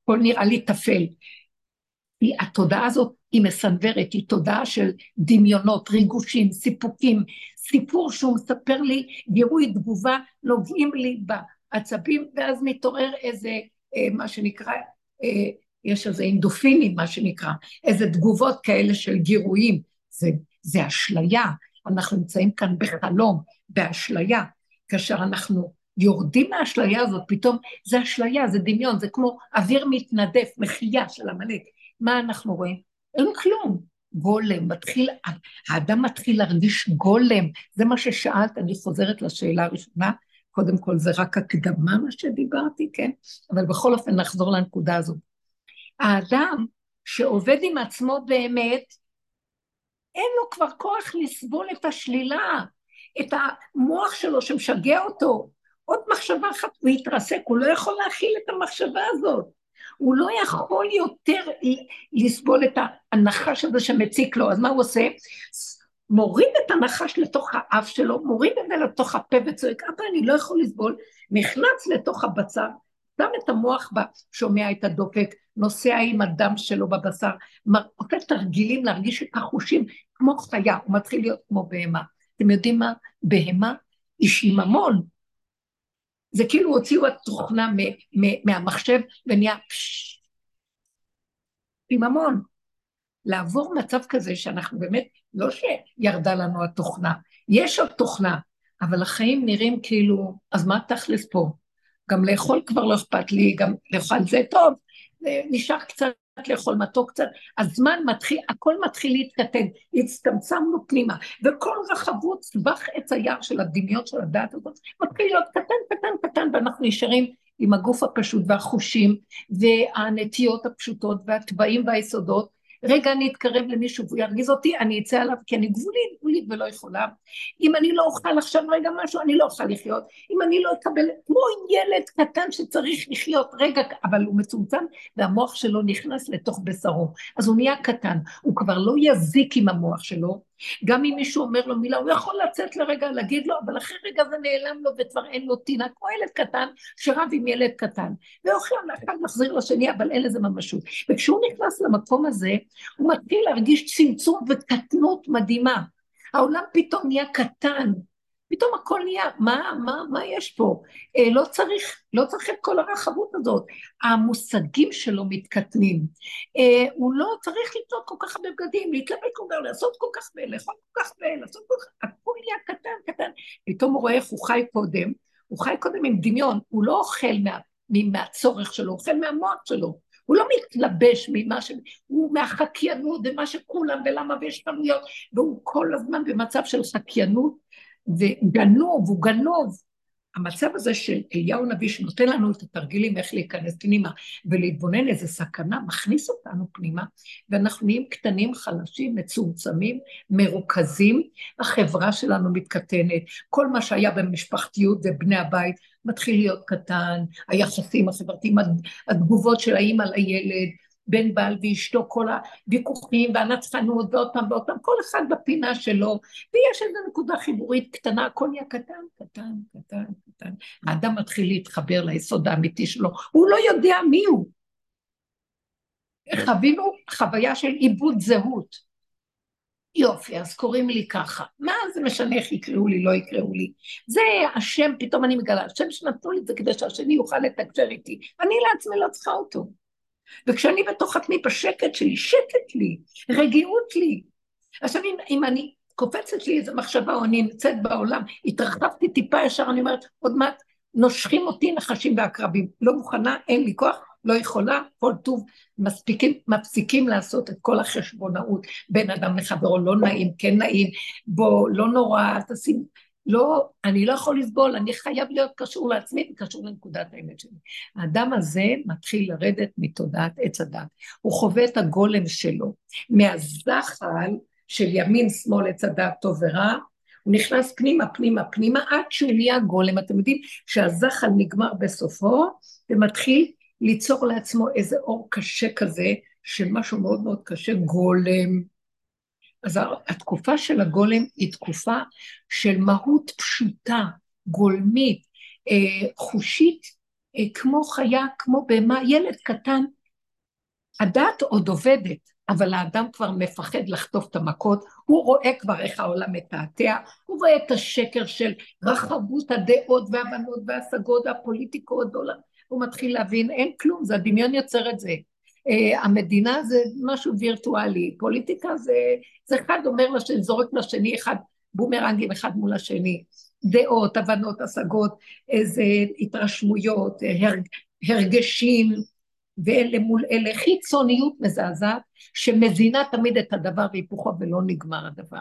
כל נראה לי תפל, היא, התודעה הזאת היא מסנברת, היא תודעה של דמיונות, ריגושים, סיפוקים, סיפור שהוא מספר לי, גירוי תגובה, נוגעים לי בעצבים, ואז מתעורר איזה, אה, מה שנקרא, אה, יש איזה אינדופינים, מה שנקרא, איזה תגובות כאלה של גירויים, זה, זה אשליה, אנחנו נמצאים כאן בחלום, באשליה, כאשר אנחנו יורדים מהאשליה הזאת, פתאום זה אשליה, זה דמיון, זה כמו אוויר מתנדף, מחייה של המלאק, מה אנחנו רואים? אין כלום, גולם, מתחיל, האדם מתחיל להרגיש גולם, זה מה ששאלת, אני חוזרת לשאלה הראשונה, קודם כל זה רק הקדמה מה שדיברתי, כן? אבל בכל אופן נחזור לנקודה הזאת. האדם שעובד עם עצמו באמת, אין לו כבר כוח לסבול את השלילה, את המוח שלו שמשגע אותו, עוד מחשבה אחת הוא יתרסק, הוא לא יכול להכיל את המחשבה הזאת, הוא לא יכול יותר לסבול את הנחש הזה שמציק לו, אז מה הוא עושה? מוריד את הנחש לתוך האף שלו, מוריד את זה לתוך הפה וצועק, אבל אני לא יכול לסבול, נכנס לתוך הבצר, דם את המוח בה, שומע את הדופק, נוסע עם הדם שלו בבשר, עושה תרגילים להרגיש את החושים, כמו חיה, הוא מתחיל להיות כמו בהמה, אתם יודעים מה? בהמה אישים המון, זה כאילו הוציאו התוכנה מ- מ- מהמחשב ונהיה פשש, שיממון. לעבור מצב כזה שאנחנו באמת, לא שירדה לנו התוכנה, יש עוד תוכנה, אבל החיים נראים כאילו, אז מה תכלס פה? גם לאכול כבר לא אכפת לי, גם לאכול זה טוב, נשאר קצת לאכול מתוק קצת, הזמן מתחיל, הכל מתחיל להתקטן, הצטמצמנו פנימה, וכל רחבות סבך עץ היער של הדמיון של הדעת הזאת, מתחיל להיות קטן קטן קטן, ואנחנו נשארים עם הגוף הפשוט והחושים, והנטיות הפשוטות, והטבעים והיסודות, רגע אני אתקרב למישהו, והוא ירגיז אותי, אני אצא עליו, כי אני גבולית, גבולית ולא יכולה, אם אני לא אוכל עכשיו רגע משהו, אני לא אוכל לחיות, אם אני לא אקבל, כמו ילד קטן שצריך לחיות, רגע, אבל הוא מצומצם, והמוח שלו נכנס לתוך בשרו, אז הוא נהיה קטן, הוא כבר לא יזיק עם המוח שלו, גם אם מישהו אומר לו מילה, הוא יכול לצאת לרגע, להגיד לו, אבל אחרי רגע זה נעלם לו, וכבר אין לו תינה, כמו ילד קטן, שרב עם ילד קטן, ואוכל לאחד מחזיר לשני, אבל אין לזה ממשות, וכשהוא נכנס למקום הזה, הוא מתחיל להרגיש צמצום וקטנות מדהימה, העולם פתאום נהיה קטן, פתאום הכל נהיה, מה, מה, מה יש פה? לא צריך, לא צריך את כל הרחבות הזאת, המושגים שלו מתקטנים, הוא לא צריך לתלות כל כך בבגדים, להתלבט כל כך, לעשות כל כך בה, לאכול כל כך בה, לעשות כל כך, הכל נהיה קטן, קטן, פתאום הוא רואה איך הוא חי קודם, הוא חי קודם עם דמיון, הוא לא אוכל מה, מהצורך שלו, הוא אוכל מהמוח שלו, הוא לא מתלבש ממה ש... הוא מהחקיינות ומה שכולם ולמה ויש חנויות, והוא כל הזמן במצב של חקיינות, וגנוב, הוא גנוב. המצב הזה של אליהו נביא שנותן לנו את התרגילים איך להיכנס פנימה, ולהתבונן איזה סכנה, מכניס אותנו פנימה, ואנחנו נהיים קטנים, חלשים, מצומצמים, מרוכזים, החברה שלנו מתקטנת, כל מה שהיה במשפחתיות ובני הבית, מתחיל להיות קטן, היחסים החברתיים, התגובות של האמא לילד, בן בעל ואשתו, כל הוויכוחים והנצחנות, ואותם ואותם, כל אחד בפינה שלו, ויש איזו נקודה חיבורית קטנה, הכל יהיה קטן, קטן, קטן, קטן. האדם מתחיל להתחבר ליסוד האמיתי שלו, הוא לא יודע מי הוא. חווינו חוויה של עיבוד זהות. יופי, אז קוראים לי ככה, מה זה משנה איך יקראו לי, לא יקראו לי, זה השם, פתאום אני מגלה, השם שנתנו לי את זה כדי שהשני יוכל לתקשר איתי, אני לעצמי לא צריכה אותו, וכשאני בתוך עצמי בשקט שלי, שקט לי, רגיעות לי, עכשיו אם, אם אני קופצת לי איזו מחשבה או אני נמצאת בעולם, התרחבתי טיפה ישר, אני אומרת, עוד מעט נושכים אותי נחשים והקרבים, לא מוכנה, אין לי כוח, לא יכולה, כל טוב, מספיקים, מפסיקים לעשות את כל החשבונאות, בין אדם לחברו, לא נעים, כן נעים, בוא, לא נורא, תשים, לא, אני לא יכול לסבול, אני חייב להיות קשור לעצמי, וקשור לנקודת האמת שלי. האדם הזה מתחיל לרדת מתודעת עץ הדת, הוא חווה את הגולם שלו, מהזחל של ימין שמאל עץ הדת טוב ורע, הוא נכנס פנימה, פנימה, פנימה, עד שהוא נהיה גולם, אתם יודעים שהזחל נגמר בסופו, ומתחיל, ליצור לעצמו איזה אור קשה כזה, של משהו מאוד מאוד קשה, גולם. אז התקופה של הגולם היא תקופה של מהות פשוטה, גולמית, חושית, כמו חיה, כמו בהמה, ילד קטן, הדת עוד עובדת, אבל האדם כבר מפחד לחטוף את המכות, הוא רואה כבר איך העולם מתעתע, הוא רואה את השקר של רחבות הדעות והבנות וההשגות והפוליטיקות, הוא מתחיל להבין, אין כלום, זה הדמיון יוצר את זה. Uh, המדינה זה משהו וירטואלי, פוליטיקה זה, זה אחד אומר לשני, זורק לשני, אחד בומרנגים אחד מול השני, דעות, הבנות, השגות, איזה התרשמויות, הרג, הרגשים, ואלה מול אלה, חיצוניות מזעזעת, שמזינה תמיד את הדבר והיפוכו ולא נגמר הדבר.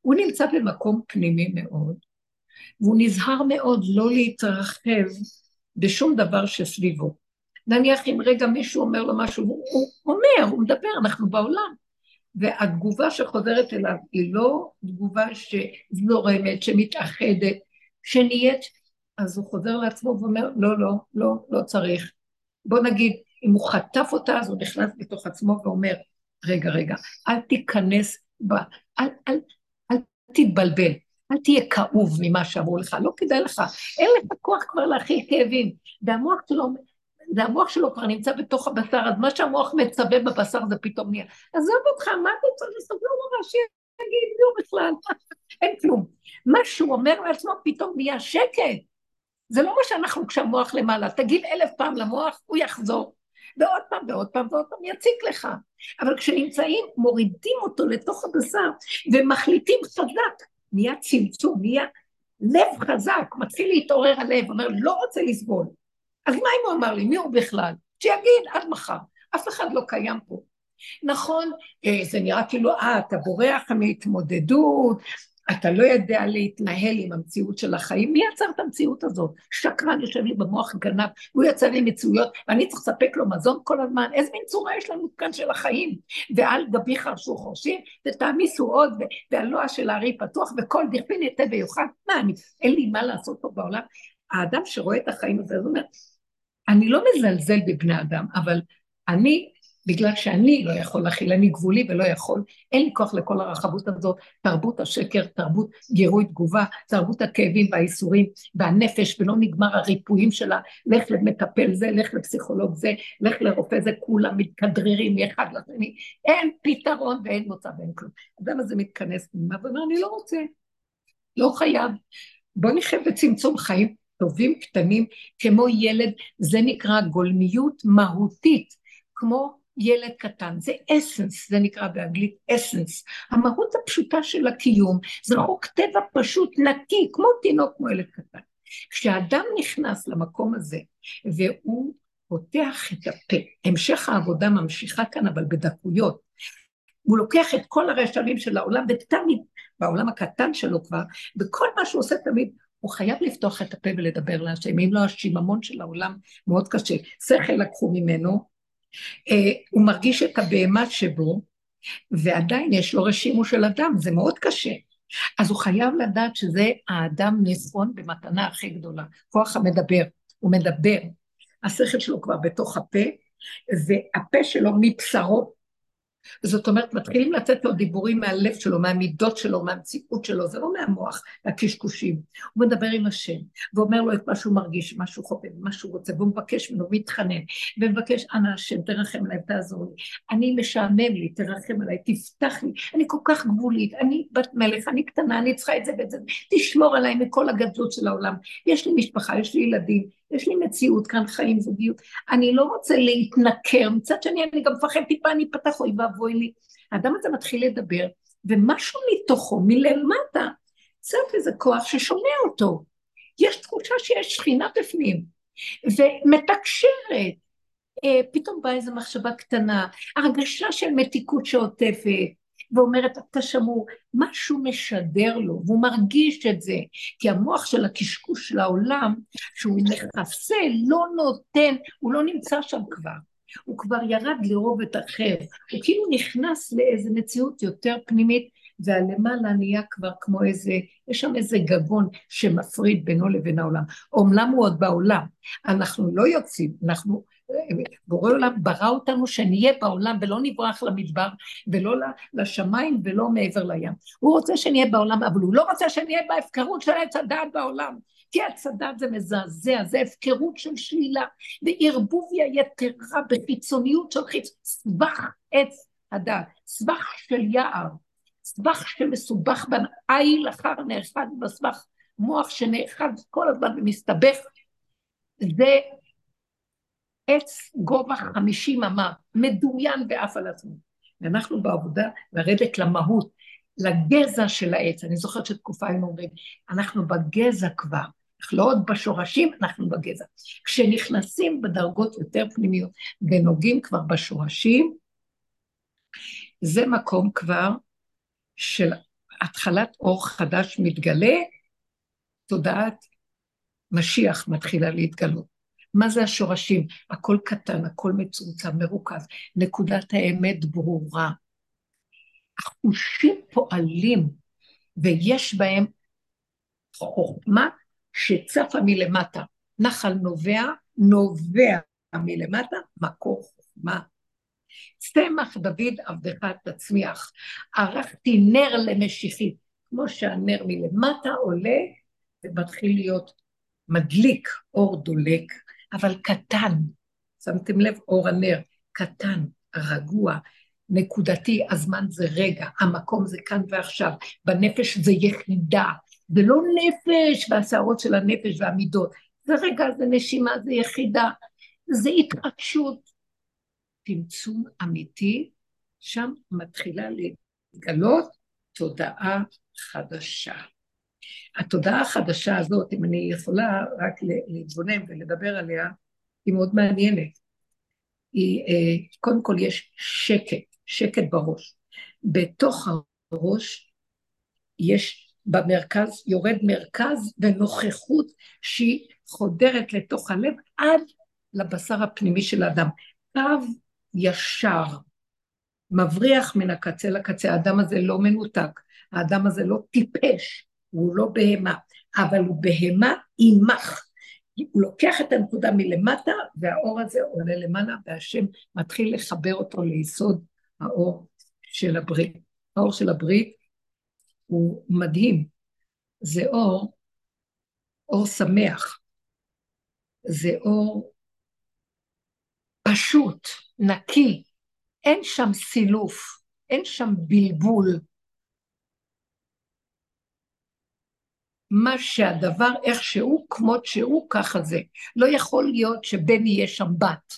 הוא נמצא במקום פנימי מאוד, והוא נזהר מאוד לא להתרחב בשום דבר שסביבו. נניח אם רגע מישהו אומר לו משהו, הוא אומר, הוא מדבר, אנחנו בעולם. והתגובה שחוזרת אליו היא לא תגובה שזורמת, שמתאחדת, שנהיית, אז הוא חוזר לעצמו ואומר, לא, לא, לא, לא צריך. בוא נגיד, אם הוא חטף אותה, אז הוא נכנס בתוך עצמו ואומר, רגע, רגע, אל תיכנס בה, אל, אל, אל, אל תתבלבל, אל תהיה כאוב ממה שאמרו לך, לא כדאי לך, אין לך כוח כבר להכיל כאבים, והמוח שלו אומר, זה המוח שלו כבר נמצא בתוך הבשר, אז מה שהמוח מצווה בבשר זה פתאום נהיה. אז זאת אותך, מה אתה צריך לסבלו לא ממש, תגיד, לא בכלל, אין כלום. מה שהוא אומר לעצמו פתאום נהיה שקט. זה לא מה שאנחנו כשהמוח למעלה, תגיד אלף פעם למוח, הוא יחזור. ועוד פעם, ועוד פעם, ועוד פעם יציק לך. אבל כשנמצאים, מורידים אותו לתוך הבשר, ומחליטים חזק, נהיה צמצום, נהיה לב חזק, מתחיל להתעורר הלב, אומר, לא רוצה לסבול. אז מה אם הוא אמר לי? מי הוא בכלל? שיגיד עד מחר, אף אחד לא קיים פה. נכון, זה נראה כאילו, אה, אתה בורח מהתמודדות, אתה לא יודע להתנהל עם המציאות של החיים, מי יצר את המציאות הזאת? שקרן יושב לי במוח גנב, הוא יצר לי מציאויות, ואני צריך לספק לו מזון כל הזמן, איזה מין צורה יש לנו כאן של החיים? ועל גבי חרשו חורשים, ותעמיסו עוד, ועלוה של הארי פתוח, וכל דכפין יתה ביוחד, מה, אני, אין לי מה לעשות פה בעולם, האדם שרואה את החיים הזה, זאת אומרת, אני לא מזלזל בבני אדם, אבל אני, בגלל שאני לא יכול להכיל, אני גבולי ולא יכול, אין לי כוח לכל הרחבות הזאת, תרבות השקר, תרבות גירוי תגובה, תרבות הכאבים והאיסורים, והנפש, ולא נגמר הריפויים שלה, לך למטפל זה, לך לפסיכולוג זה, לך לרופא זה, כולם מתכדרירים מאחד לשני, אין פתרון ואין מוצא ואין כלום. אדם הזה מתכנס, מה ואומר, אני לא רוצה, לא חייב, בוא נחיה בצמצום חיים, טובים קטנים, כמו ילד, זה נקרא גולמיות מהותית, כמו ילד קטן, זה אסנס, זה נקרא באנגלית אסנס, המהות הפשוטה של הקיום, זה חוק טבע פשוט נקי, כמו תינוק, כמו ילד קטן. כשהאדם נכנס למקום הזה, והוא פותח את הפה, המשך העבודה ממשיכה כאן, אבל בדקויות, הוא לוקח את כל הרשמים של העולם, ותמיד, בעולם הקטן שלו כבר, וכל מה שהוא עושה תמיד, הוא חייב לפתוח את הפה ולדבר להשם, אם לא השיממון של העולם מאוד קשה, שכל לקחו ממנו, הוא מרגיש את הבהמה שבו, ועדיין יש לו רשימו של אדם, זה מאוד קשה, אז הוא חייב לדעת שזה האדם ניסון במתנה הכי גדולה, כוח המדבר, הוא מדבר, השכל שלו כבר בתוך הפה, והפה שלו מבשרו, זאת אומרת, מתחילים לצאת לו דיבורים מהלב שלו, מהמידות שלו, מהמציאות שלו, זה לא מהמוח, הקשקושים. הוא מדבר עם השם, ואומר לו את מה שהוא מרגיש, מה שהוא חופב, מה שהוא רוצה, והוא מבקש ממנו, מתחנן, ומבקש, אנא השם, תרחם עליי, תעזור לי, אני משעמם לי, תרחם עליי, תפתח לי, אני כל כך גבולית, אני בת מלך, אני קטנה, אני צריכה את זה ואת זה, תשמור עליי מכל הגדלות של העולם, יש לי משפחה, יש לי ילדים, יש לי מציאות, כאן חיים זוגיות, אני לא רוצה להתנקר, מצד שני אני גם מפחד טיפה, אני פתח אוי ואבוי לי, האדם הזה מתחיל לדבר, ומשהו מתוכו, מלמטה, צד איזה כוח ששומע אותו, יש תחושה שיש שכינה בפנים, ומתקשרת, פתאום באה איזו מחשבה קטנה, הרגשה של מתיקות שעוטפת, ואומרת, אתה שמור, משהו משדר לו, והוא מרגיש את זה, כי המוח של הקשקוש של העולם, שהוא מחפשה, לא נותן, הוא לא נמצא שם כבר, הוא כבר ירד לרובד אחר, הוא כאילו נכנס לאיזו מציאות יותר פנימית, והלמעלה נהיה כבר כמו איזה, יש שם איזה גגון שמפריד בינו לבין העולם, אומנם הוא עוד בעולם, אנחנו לא יוצאים, אנחנו... בורא עולם ברא אותנו שנהיה בעולם ולא נברח למדבר ולא לשמיים ולא מעבר לים, הוא רוצה שנהיה בעולם אבל הוא לא רוצה שנהיה בהפקרות של עץ הדעת בעולם, כי הצדת זה מזעזע, זה הפקרות של שלילה, וערבוביה יתרה בחיצוניות של חיצ... סבך עץ הדת, סבך של יער, סבך שמסובך בן איל אחר נאחד בסבך, מוח שנאחד כל הזמן ומסתבך, זה עץ גובה חמישים אמה, מדומיין ואף על עצמו. ואנחנו בעבודה לרדת למהות, לגזע של העץ. אני זוכרת שתקופה הם אומרים, אנחנו בגזע כבר, אנחנו לא עוד בשורשים, אנחנו בגזע. כשנכנסים בדרגות יותר פנימיות, ונוגעים כבר בשורשים, זה מקום כבר של התחלת אור חדש מתגלה, תודעת משיח מתחילה להתגלות. מה זה השורשים? הכל קטן, הכל מצומצם, מרוכז, נקודת האמת ברורה. החושים פועלים, ויש בהם חוכמה שצפה מלמטה. נחל נובע, נובע מלמטה, מקור חוכמה. צמח דוד עבדך תצמיח, ערכתי נר למשיחית, כמו שהנר מלמטה עולה, ומתחיל להיות מדליק, אור דולק, אבל קטן, שמתם לב, אור הנר, קטן, רגוע, נקודתי, הזמן זה רגע, המקום זה כאן ועכשיו, בנפש זה יחידה, זה לא נפש והשערות של הנפש והמידות, זה רגע, זה נשימה, זה יחידה, זה התעקשות, תמצום אמיתי, שם מתחילה להתגלות תודעה חדשה. התודעה החדשה הזאת, אם אני יכולה רק להתבונן ולדבר עליה, היא מאוד מעניינת. היא, קודם כל יש שקט, שקט בראש. בתוך הראש יש במרכז, יורד מרכז ונוכחות שהיא חודרת לתוך הלב עד לבשר הפנימי של האדם. קו ישר, מבריח מן הקצה לקצה, האדם הזה לא מנותק, האדם הזה לא טיפש, הוא לא בהמה, אבל הוא בהמה אימך, הוא לוקח את הנקודה מלמטה, והאור הזה עולה למעלה, והשם מתחיל לחבר אותו ליסוד האור של הברית. האור של הברית הוא מדהים, זה אור, אור שמח, זה אור פשוט, נקי, אין שם סילוף, אין שם בלבול, מה שהדבר איך שהוא, כמות שהוא, ככה זה. לא יכול להיות שבן יהיה שם בת.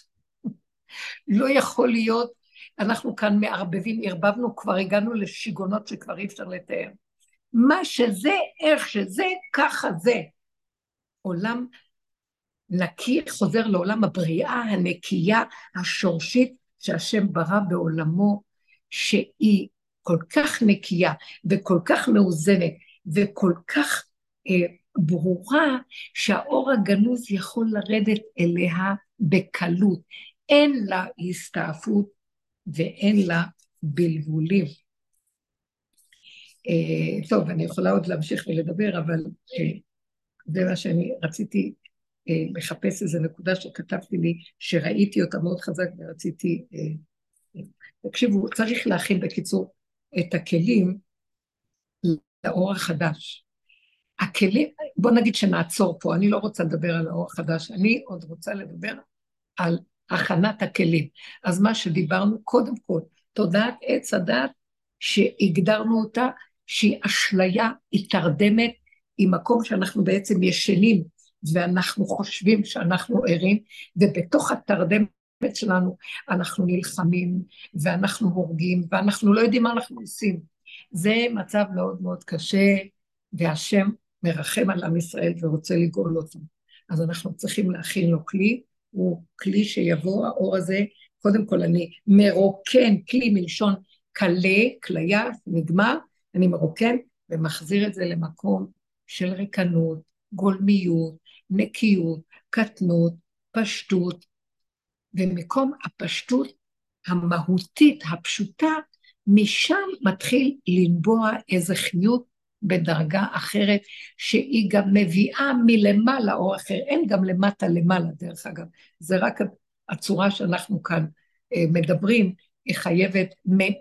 לא יכול להיות, אנחנו כאן מערבבים, ערבבנו, כבר הגענו לשיגונות שכבר אי אפשר לתאר. מה שזה, איך שזה, ככה זה. עולם נקי חוזר לעולם הבריאה, הנקייה, השורשית, שהשם ברא בעולמו, שהיא כל כך נקייה, וכל כך מאוזנת, וכל כך ברורה שהאור הגנוז יכול לרדת אליה בקלות, אין לה הסתעפות ואין לה בלבולים. טוב, אני יכולה עוד להמשיך ולדבר, אבל זה מה שאני רציתי לחפש, איזו נקודה שכתבתי לי, שראיתי אותה מאוד חזק ורציתי, תקשיבו, צריך להכין בקיצור את הכלים, האור החדש. הכלים, בוא נגיד שנעצור פה, אני לא רוצה לדבר על האור החדש, אני עוד רוצה לדבר על הכנת הכלים. אז מה שדיברנו קודם כל, תודעת עץ הדעת, שהגדרנו אותה, שהיא אשליה, היא תרדמת, היא מקום שאנחנו בעצם ישנים, ואנחנו חושבים שאנחנו ערים, ובתוך התרדמת שלנו, אנחנו נלחמים, ואנחנו הורגים, ואנחנו לא יודעים מה אנחנו עושים. זה מצב מאוד מאוד קשה, והשם מרחם על עם ישראל ורוצה לגאול אותו. אז אנחנו צריכים להכין לו כלי, הוא כלי שיבוא האור הזה, קודם כל אני מרוקן, כלי מלשון קלה, כליה, נגמר, אני מרוקן ומחזיר את זה למקום של ריקנות, גולמיות, נקיות, קטנות, פשטות, ומקום הפשטות המהותית, הפשוטה, משם מתחיל לנבוע איזה חיות בדרגה אחרת, שהיא גם מביאה מלמעלה או אחר, אין גם למטה למעלה דרך אגב, זה רק הצורה שאנחנו כאן מדברים, היא חייבת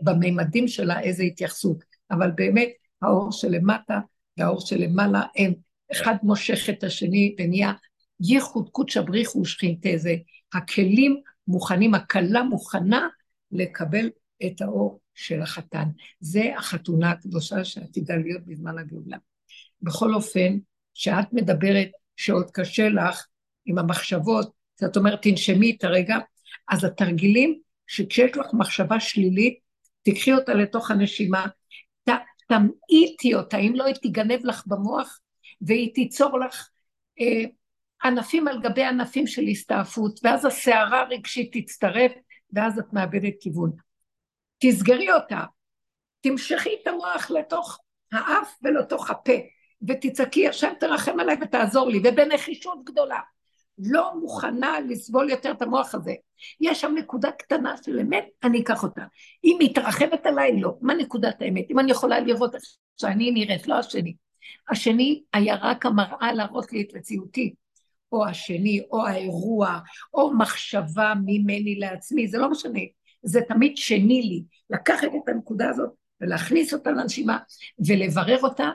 בממדים שלה איזה התייחסות, אבל באמת האור שלמטה והאור שלמעלה הם אחד מושך את השני ונהיה ייחוד קודש הבריך ושכינתה, זה הכלים מוכנים, הקלה מוכנה לקבל את האור של החתן. זה החתונה הקדושה שעתידה להיות בזמן הגאולה. בכל אופן, שאת מדברת שעוד קשה לך עם המחשבות, זאת אומרת תנשמי את הרגע, אז התרגילים שכשיש לך מחשבה שלילית, תקחי אותה לתוך הנשימה, ת, תמעיטי אותה, אם לא היא תיגנב לך במוח, והיא תיצור לך אה, ענפים על גבי ענפים של הסתעפות, ואז השערה הרגשית תצטרף, ואז את מאבדת כיוון. תסגרי אותה, תמשכי את המוח לתוך האף ולתוך הפה, ותצעקי, השם תרחם עליי ותעזור לי, ובנחישות גדולה. לא מוכנה לסבול יותר את המוח הזה. יש שם נקודה קטנה של אמת, אני אקח אותה. אם היא מתרחבת עליי, לא. מה נקודת האמת? אם אני יכולה לראות שאני נראית, לא השני. השני היה רק המראה להראות לי את מציאותי. או השני, או האירוע, או מחשבה ממני לעצמי, זה לא משנה. זה תמיד שני לי. לקחת את הנקודה הזאת, ולהכניס אותה לנשימה, ולברר אותה,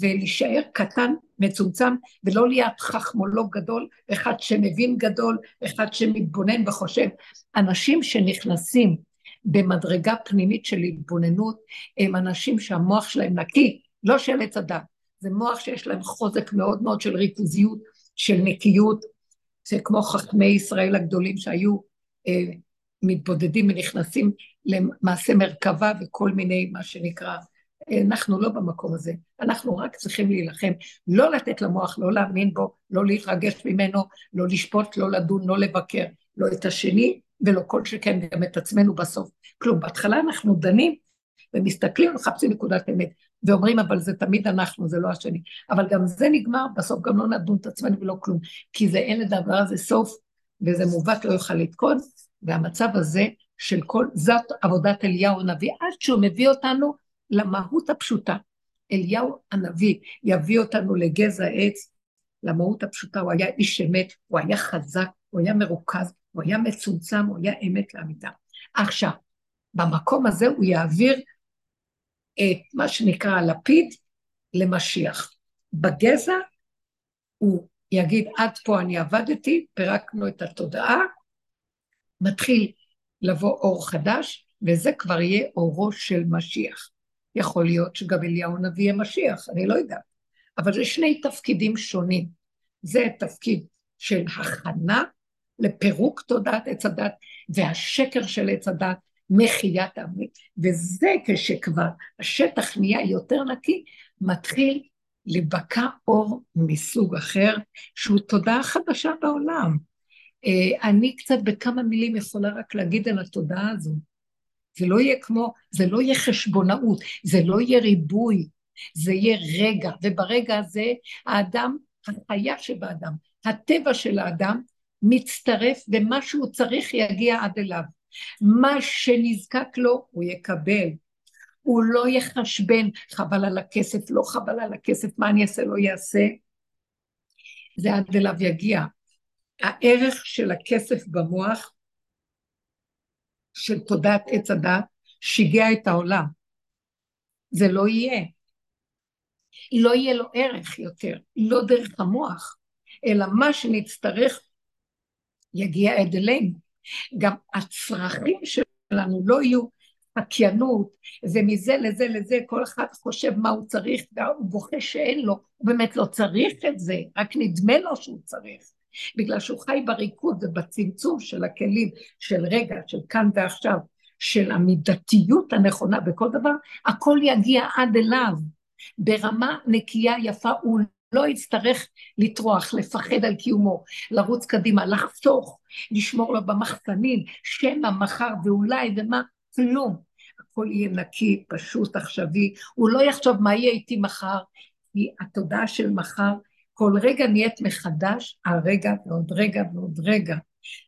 ולהישאר קטן, מצומצם, ולא להיות חכמולוג גדול, אחד שמבין גדול, אחד שמתבונן וחושב. אנשים שנכנסים במדרגה פנימית של התבוננות, הם אנשים שהמוח שלהם נקי, לא של עץ הדת. זה מוח שיש להם חוזק מאוד מאוד של ריכוזיות, של נקיות, זה כמו חכמי ישראל הגדולים שהיו אה, מתבודדים ונכנסים למעשה מרכבה וכל מיני מה שנקרא, אנחנו לא במקום הזה, אנחנו רק צריכים להילחם, לא לתת למוח, לא להאמין בו, לא להתרגש ממנו, לא לשפוט, לא לדון, לא לבקר, לא את השני, ולא כל שכן גם את עצמנו בסוף. כלום, בהתחלה אנחנו דנים, ומסתכלים, מחפשים נקודת אמת, ואומרים, אבל זה תמיד אנחנו, זה לא השני. אבל גם זה נגמר, בסוף גם לא נדון את עצמנו ולא כלום, כי זה אין לדבר הזה סוף, וזה מובט לא יוכל לתקוד, והמצב הזה של כל, זאת עבודת אליהו הנביא, עד שהוא מביא אותנו, למהות הפשוטה, אליהו הנביא יביא אותנו לגזע עץ, למהות הפשוטה, הוא היה איש אמת, הוא היה חזק, הוא היה מרוכז, הוא היה מצומצם, הוא היה אמת לעמידה. עכשיו, במקום הזה הוא יעביר את מה שנקרא הלפיד למשיח. בגזע הוא יגיד, עד פה אני עבדתי, פירקנו את התודעה, מתחיל לבוא אור חדש, וזה כבר יהיה אורו של משיח. יכול להיות שגם אליהו נביא משיח, אני לא יודע. אבל זה שני תפקידים שונים. זה תפקיד של הכנה לפירוק תודעת עץ הדת, והשקר של עץ הדת, מחיית האמת. וזה כשכבר השטח נהיה יותר נקי, מתחיל לבקע אור מסוג אחר, שהוא תודעה חדשה בעולם. אני קצת בכמה מילים יכולה רק להגיד על התודעה הזו. זה לא יהיה כמו, זה לא יהיה חשבונאות, זה לא יהיה ריבוי, זה יהיה רגע, וברגע הזה האדם, החיה שבאדם, הטבע של האדם מצטרף, ומה שהוא צריך יגיע עד אליו, מה שנזקק לו הוא יקבל, הוא לא יחשבן, חבל על הכסף, לא חבל על הכסף, מה אני אעשה, לא יעשה, זה עד אליו יגיע, הערך של הכסף במוח, של תודעת עץ הדת, שיגע את העולם. זה לא יהיה. לא יהיה לו ערך יותר, לא דרך המוח, אלא מה שנצטרך יגיע עד אלינו. גם הצרכים שלנו לא יהיו חקיינות, ומזה לזה לזה, כל אחד חושב מה הוא צריך, והוא בוכה שאין לו, הוא באמת לא צריך את זה, רק נדמה לו שהוא צריך. בגלל שהוא חי בריקוד ובצמצום של הכלים, של רגע, של כאן ועכשיו, של המידתיות הנכונה בכל דבר, הכל יגיע עד אליו, ברמה נקייה יפה, הוא לא יצטרך לטרוח, לפחד על קיומו, לרוץ קדימה, לחסוך, לשמור לו במחסנים, שמא מחר ואולי ומה, כלום, הכל יהיה נקי, פשוט עכשווי, הוא לא יחשוב מה יהיה איתי מחר, כי התודעה של מחר, כל רגע נהיית מחדש, הרגע ועוד רגע ועוד רגע.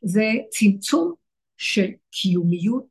זה צמצום של קיומיות,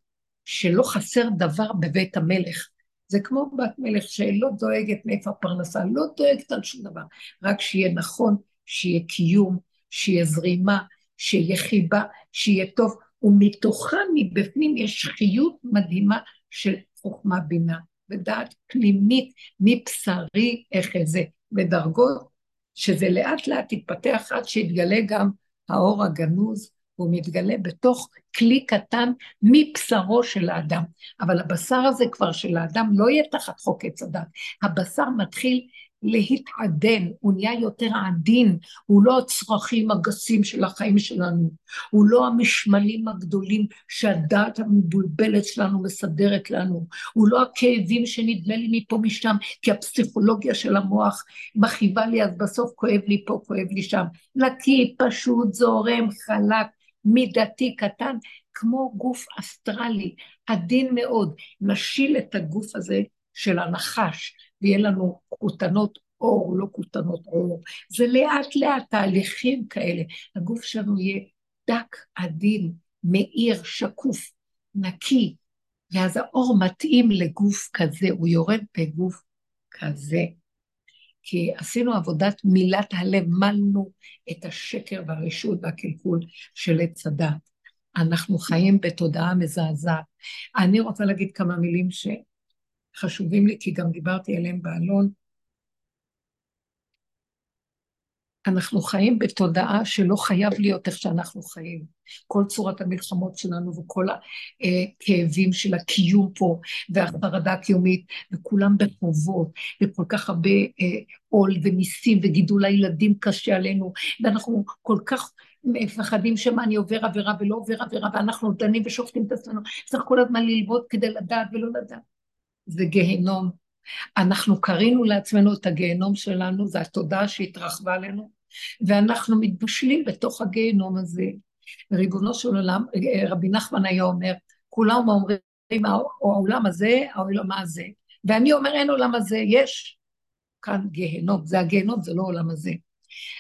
שלא חסר דבר בבית המלך. זה כמו בת מלך שלא דואגת מאיפה הפרנסה, לא דואגת על שום דבר, רק שיהיה נכון, שיהיה קיום, שיהיה זרימה, שיהיה חיבה, שיהיה טוב, ומתוכה מבפנים יש חיות מדהימה של חוכמה בינה, ודעת פנימית מבשרי איך זה, בדרגות, שזה לאט לאט התפתח עד שהתגלה גם האור הגנוז, הוא מתגלה בתוך כלי קטן מבשרו של האדם, אבל הבשר הזה כבר של האדם לא יהיה תחת חוק עץ הדת, הבשר מתחיל להתעדן, הוא נהיה יותר עדין, הוא לא הצרכים הגסים של החיים שלנו, הוא לא המשמלים הגדולים שהדעת המבולבלת שלנו מסדרת לנו, הוא לא הכאבים שנדמה לי מפה משם, כי הפסיכולוגיה של המוח מכיבה לי, אז בסוף כואב לי פה, כואב לי שם, נקי, פשוט, זורם, חלק, מידתי, קטן, כמו גוף אסטרלי, עדין מאוד, נשיל את הגוף הזה של הנחש, ויהיה לנו קוטנות אור, לא קוטנות אור, זה לאט לאט תהליכים כאלה, הגוף שלנו יהיה דק, עדין, מאיר, שקוף, נקי, ואז האור מתאים לגוף כזה, הוא יורד בגוף כזה, כי עשינו עבודת מילת הלב, מלנו את השקר והרישות והקלקול של עץ הדת, אנחנו חיים בתודעה מזעזעת, אני רוצה להגיד כמה מילים ש... חשובים לי, כי גם דיברתי עליהם בעלון. אנחנו חיים בתודעה שלא חייב להיות איך שאנחנו חיים. כל צורת המלחמות שלנו וכל הכאבים של הקיום פה, והחרדה הקיומית, וכולם בחובות, וכל כך הרבה עול וניסים וגידול הילדים קשה עלינו, ואנחנו כל כך מפחדים שמה אני עובר עבירה ולא עובר עבירה, ואנחנו דנים ושופטים את עצמנו, צריך כל הזמן ללמוד כדי לדעת ולא לדעת. זה גיהנום, אנחנו קרינו לעצמנו את הגיהנום שלנו, זה התודעה שהתרחבה עלינו, ואנחנו מתבשלים בתוך הגיהנום הזה, ריבונו של עולם, רבי נחמן היה אומר, כולם אומרים, העולם הזה, העולם הזה, ואני אומר, אין עולם הזה, יש, כאן גיהנום, זה הגיהנום, זה לא עולם הזה,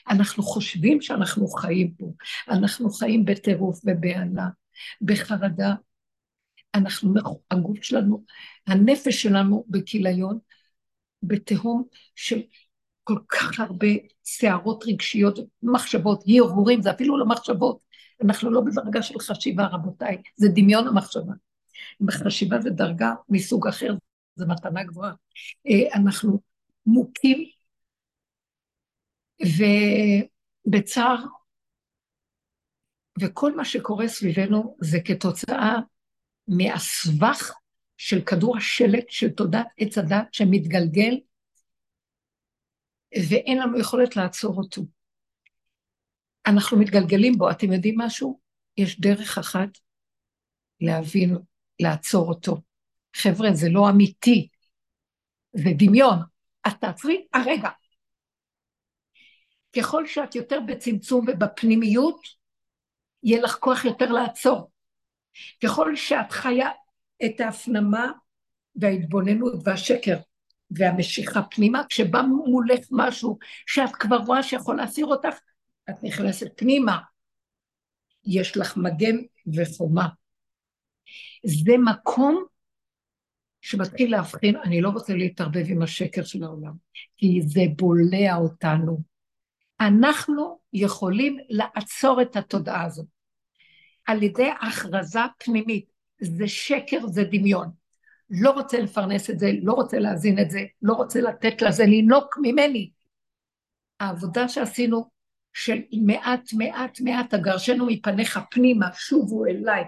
אנחנו חושבים שאנחנו חיים פה, אנחנו חיים בטירוף ובעלה, בחרדה, אנחנו, הגוף שלנו, הנפש שלנו בכיליון, בתהום של כל כך הרבה שערות רגשיות, מחשבות, הרהורים, זה אפילו לא מחשבות, אנחנו לא בדרגה של חשיבה רבותיי, זה דמיון המחשבה, בחשיבה זה דרגה מסוג אחר, זה מתנה גבוהה, אנחנו מוקים, ובצער, וכל מה שקורה סביבנו, זה כתוצאה, מהסבך של כדור השלט של תודעת עץ הדת שמתגלגל ואין לנו יכולת לעצור אותו. אנחנו מתגלגלים בו, אתם יודעים משהו? יש דרך אחת להבין, לעצור אותו. חבר'ה, זה לא אמיתי, זה דמיון. אז תעצרי הרגע. ככל שאת יותר בצמצום ובפנימיות, יהיה לך כוח יותר לעצור. ככל שאת חיה את ההפנמה וההתבוננות והשקר והמשיכה פנימה, כשבא מולך משהו שאת כבר רואה שיכול להסיר אותך, את נכנסת פנימה, יש לך מגן וחומה. זה מקום שמתחיל להבחין, אני לא רוצה להתערבב עם השקר של העולם, כי זה בולע אותנו. אנחנו יכולים לעצור את התודעה הזאת. על ידי הכרזה פנימית, זה שקר, זה דמיון, לא רוצה לפרנס את זה, לא רוצה להזין את זה, לא רוצה לתת לזה, לנוק ממני. העבודה שעשינו, של מעט, מעט, מעט, הגרשנו מפניך פנימה, שובו אליי,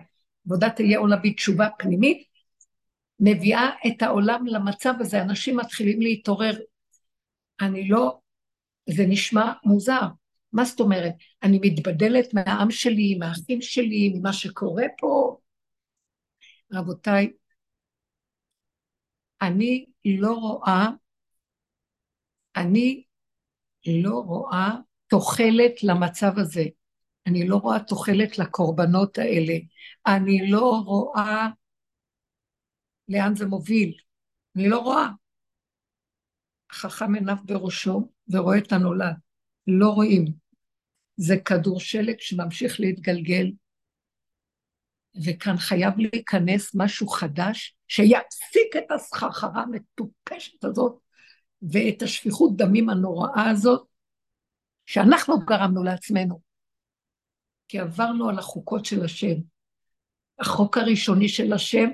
עבודה תהיה עולה בתשובה פנימית, מביאה את העולם למצב הזה, אנשים מתחילים להתעורר, אני לא, זה נשמע מוזר, מה זאת אומרת? אני מתבדלת מהעם שלי, מהאחים שלי, ממה שקורה פה. רבותיי, אני לא רואה, אני לא רואה תוחלת למצב הזה. אני לא רואה תוחלת לקורבנות האלה. אני לא רואה לאן זה מוביל. אני לא רואה. החכם עיניו בראשו ורואה את הנולד. לא רואים. זה כדור שלג שממשיך להתגלגל, וכאן חייב להיכנס משהו חדש, שיפסיק את הסחרחרה המטופשת הזאת, ואת השפיכות דמים הנוראה הזאת, שאנחנו גרמנו לעצמנו, כי עברנו על החוקות של השם. החוק הראשוני של השם,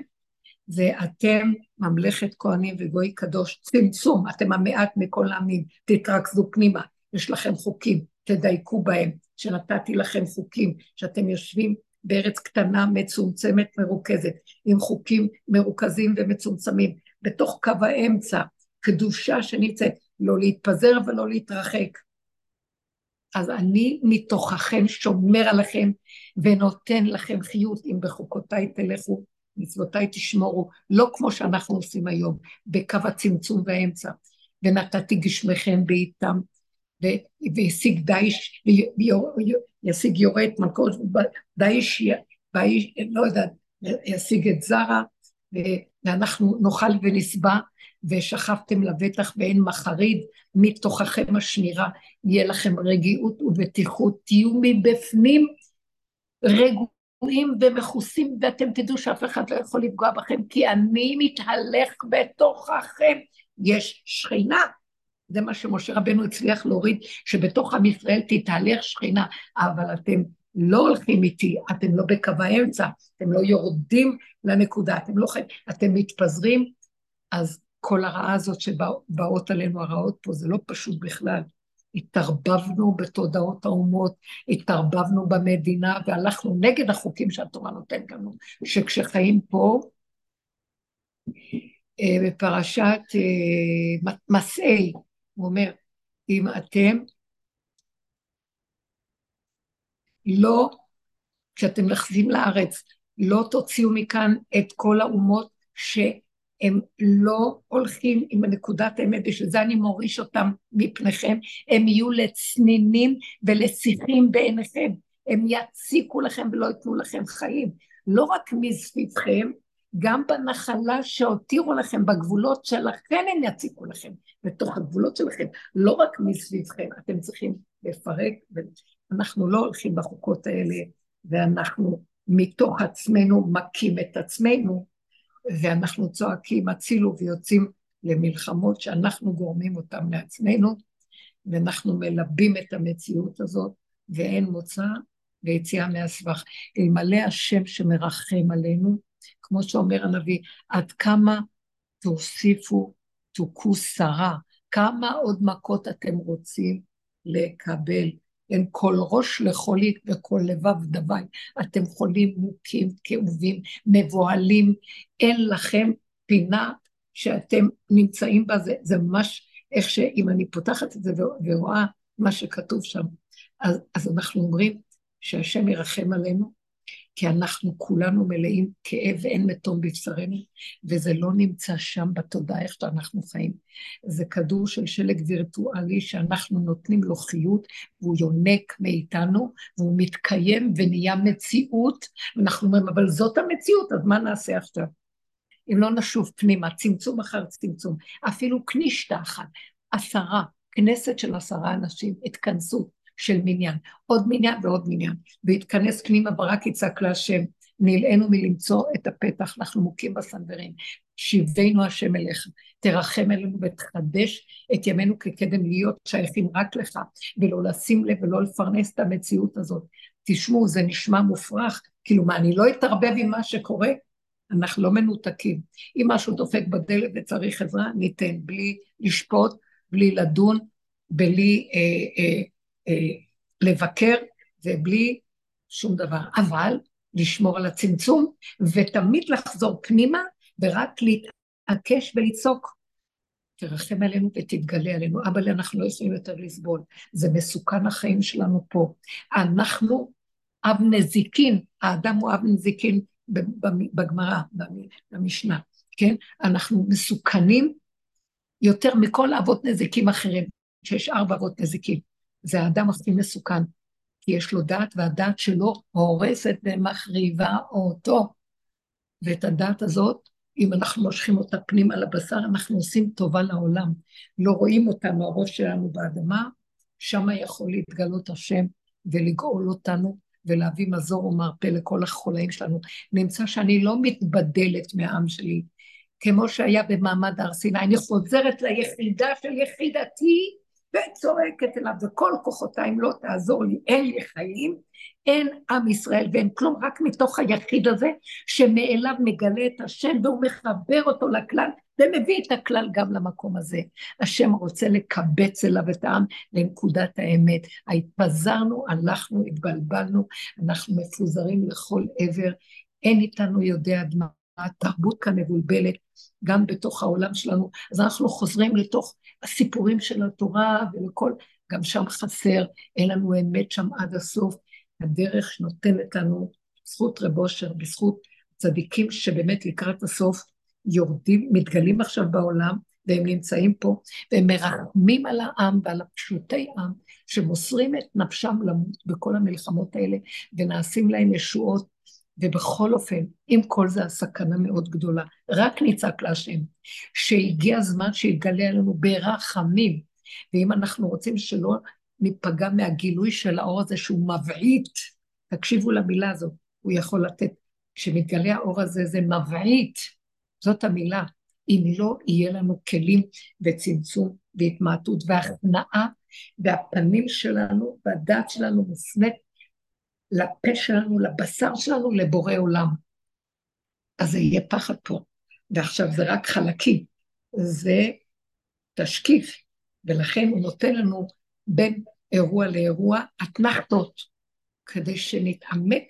זה אתם ממלכת כהנים וגוי קדוש, צמצום, אתם המעט מכל העמים, תתרכזו פנימה, יש לכם חוקים, תדייקו בהם, שנתתי לכם חוקים, שאתם יושבים בארץ קטנה, מצומצמת, מרוכזת, עם חוקים מרוכזים ומצומצמים, בתוך קו האמצע, קדושה שנמצאת, לא להתפזר ולא להתרחק. אז אני מתוככם שומר עליכם, ונותן לכם חיות, אם בחוקותיי תלכו, מצוותיי תשמורו, לא כמו שאנחנו עושים היום, בקו הצמצום והאמצע, ונתתי גשמכם בעיתם, וישיג דייש, ישיג יורד מלכות, דייש, לא יודעת, ישיג את זרה, ואנחנו נאכל ונסבע, ושכבתם לבטח ואין מחריד, מתוככם השמירה, יהיה לכם רגיעות ובטיחות, תהיו מבפנים רגועים ומחוסים, ואתם תדעו שאף אחד לא יכול לפגוע בכם, כי אני מתהלך בתוככם, יש שכינה, זה מה שמשה רבנו הצליח להוריד, שבתוך עם ישראל תתהלך שכינה, אבל אתם לא הולכים איתי, אתם לא בקו האמצע, אתם לא יורדים לנקודה, אתם לא חיים, אתם מתפזרים, אז כל הרעה הזאת שבאות עלינו הרעות פה, זה לא פשוט בכלל, התערבבנו בתודעות האומות, התערבבנו במדינה, והלכנו נגד החוקים שהתורה נותנת לנו, שכשחיים פה, בפרשת מסעי, הוא אומר, אם אתם לא, כשאתם נחזים לארץ, לא תוציאו מכאן את כל האומות שהם לא הולכים עם נקודת האמת, בשביל זה אני מוריש אותם מפניכם, הם יהיו לצנינים ולשיחים בעיניכם, הם יציקו לכם ולא יתנו לכם חיים, לא רק מסביבכם, גם בנחלה שהותירו לכם, בגבולות שלכם הם יציקו לכם, בתוך הגבולות שלכם, לא רק מסביבכם, אתם צריכים לפרק, ואנחנו לא הולכים בחוקות האלה, ואנחנו מתוך עצמנו מקים את עצמנו, ואנחנו צועקים הצילו ויוצאים למלחמות, שאנחנו גורמים אותם לעצמנו, ואנחנו מלבים את המציאות הזאת, ואין מוצא ויציאה מהסבך, אלמלא השם שמרחם עלינו, כמו שאומר הנביא, עד כמה תוסיפו תוכו שרה, כמה עוד מכות אתם רוצים לקבל, אין כל ראש לחולית וכל לבב דווי, אתם חולים מוכים, כאובים, מבועלים, אין לכם פינה שאתם נמצאים בה, זה, זה ממש איך שאם אני פותחת את זה ורואה מה שכתוב שם, אז, אז אנחנו אומרים שהשם ירחם עלינו, כי אנחנו כולנו מלאים כאב ואין מתום בבשרנו, וזה לא נמצא שם בתודעה איך שאנחנו חיים. זה כדור של שלג וירטואלי שאנחנו נותנים לו חיות, והוא יונק מאיתנו, והוא מתקיים ונהיה מציאות, ואנחנו אומרים, אבל זאת המציאות, אז מה נעשה עכשיו? אם לא נשוב פנימה, צמצום אחר צמצום, אפילו כנישתה אחת, עשרה, כנסת של עשרה אנשים, התכנסות, של מניין, עוד מניין ועוד מניין, והתכנס פנימה ברק יצעק להשם, נלאנו מלמצוא את הפתח, אנחנו מוכים בסנדרים, שיבנו השם אליך, תרחם אלינו ותחדש את ימינו כקדם להיות שייכים רק לך, ולא לשים לב ולא לפרנס את המציאות הזאת, תשמעו זה נשמע מופרך, כאילו מה אני לא אתערבב עם מה שקורה, אנחנו לא מנותקים, אם משהו דופק בדלת וצריך עזרה, ניתן, בלי לשפוט, בלי לדון, בלי אה, אה, לבקר ובלי שום דבר, אבל לשמור על הצמצום ותמיד לחזור פנימה ורק להתעקש ולצעוק, תרחם עלינו ותתגלה עלינו, אבל אנחנו לא יכולים יותר לסבול, זה מסוכן החיים שלנו פה, אנחנו אב נזיקין, האדם הוא אב נזיקין בגמרא, במשנה, כן? אנחנו מסוכנים יותר מכל אבות נזיקים אחרים, שיש ארבע אבות נזיקים, זה האדם הכי מסוכן, כי יש לו דעת, והדעת שלו הורסת ומחריבה אותו, ואת הדעת הזאת, אם אנחנו מושכים אותה פנים על הבשר, אנחנו עושים טובה לעולם, לא רואים אותה מהראש שלנו באדמה, שם יכול להתגלות השם, ולגאול אותנו, ולהביא מזור ומרפא לכל החולאים שלנו, נמצא שאני לא מתבדלת מהעם שלי, כמו שהיה במעמד הר סיני, אני חוזרת ליחידה של יחידתי, וצורקת אליו, וכל כוחותיים לא תעזור לי, אין לי חיים, אין עם ישראל, ואין כלום, רק מתוך היחיד הזה, שמאליו מגלה את השם, והוא מחבר אותו לכלל, ומביא את הכלל גם למקום הזה. השם רוצה לקבץ אליו את העם לנקודת האמת. התפזרנו, הלכנו, התבלבלנו, אנחנו מפוזרים לכל עבר, אין איתנו יודע עד מה, התרבות כאן מבולבלת, גם בתוך העולם שלנו, אז אנחנו חוזרים לתוך הסיפורים של התורה ולכל, גם שם חסר, אין לנו אמת שם עד הסוף, הדרך שנותנת לנו, בזכות רב אושר, בזכות צדיקים שבאמת לקראת הסוף, יורדים, מתגלים עכשיו בעולם, והם נמצאים פה, והם מרחמים על העם ועל הפשוטי עם, שמוסרים את נפשם למות בכל המלחמות האלה, ונעשים להם ישועות, ובכל אופן, עם כל זה הסכנה מאוד גדולה, רק ניצק להשם, שהגיע הזמן שיתגלה לנו ברחמים, ואם אנחנו רוצים שלא ניפגע מהגילוי של האור הזה, שהוא מבעית, תקשיבו למילה הזאת, הוא יכול לתת, כשמתגלה האור הזה זה מבעית, זאת המילה, אם לא יהיה לנו כלים וצמצום והתמעטות, והכנעה, והפנים שלנו, והדעת שלנו מופנית, לפה שלנו, לבשר שלנו, לבורא עולם. אז זה יהיה פחד פה. ועכשיו זה רק חלקי. זה תשקיף. ולכן הוא נותן לנו בין אירוע לאירוע התנחתות, כדי שנתעמק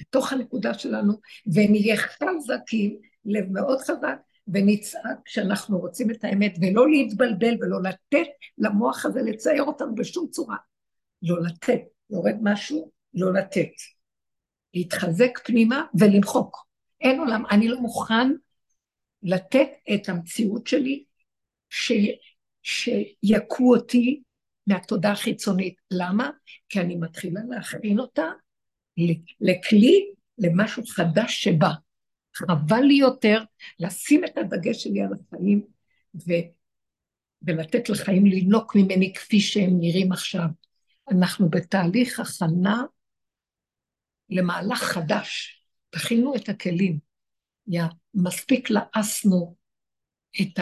בתוך הנקודה שלנו, ונהיה חזקים, לב מאוד חזק, ונצעק שאנחנו רוצים את האמת, ולא להתבלבל, ולא לתת למוח הזה לצייר אותנו בשום צורה. לא לתת. יורד משהו, לא לתת, להתחזק פנימה ולמחוק. אין עולם, אני לא מוכן לתת את המציאות שלי ש... שיקו אותי מהתודעה החיצונית. למה? כי אני מתחילה להכין אותה לכלי, למשהו חדש שבא. חבל לי יותר לשים את הדגש שלי על החיים ו... ולתת לחיים לנוק ממני כפי שהם נראים עכשיו. אנחנו בתהליך הכנה למהלך חדש, תכינו את הכלים, יא, מספיק לעסנו את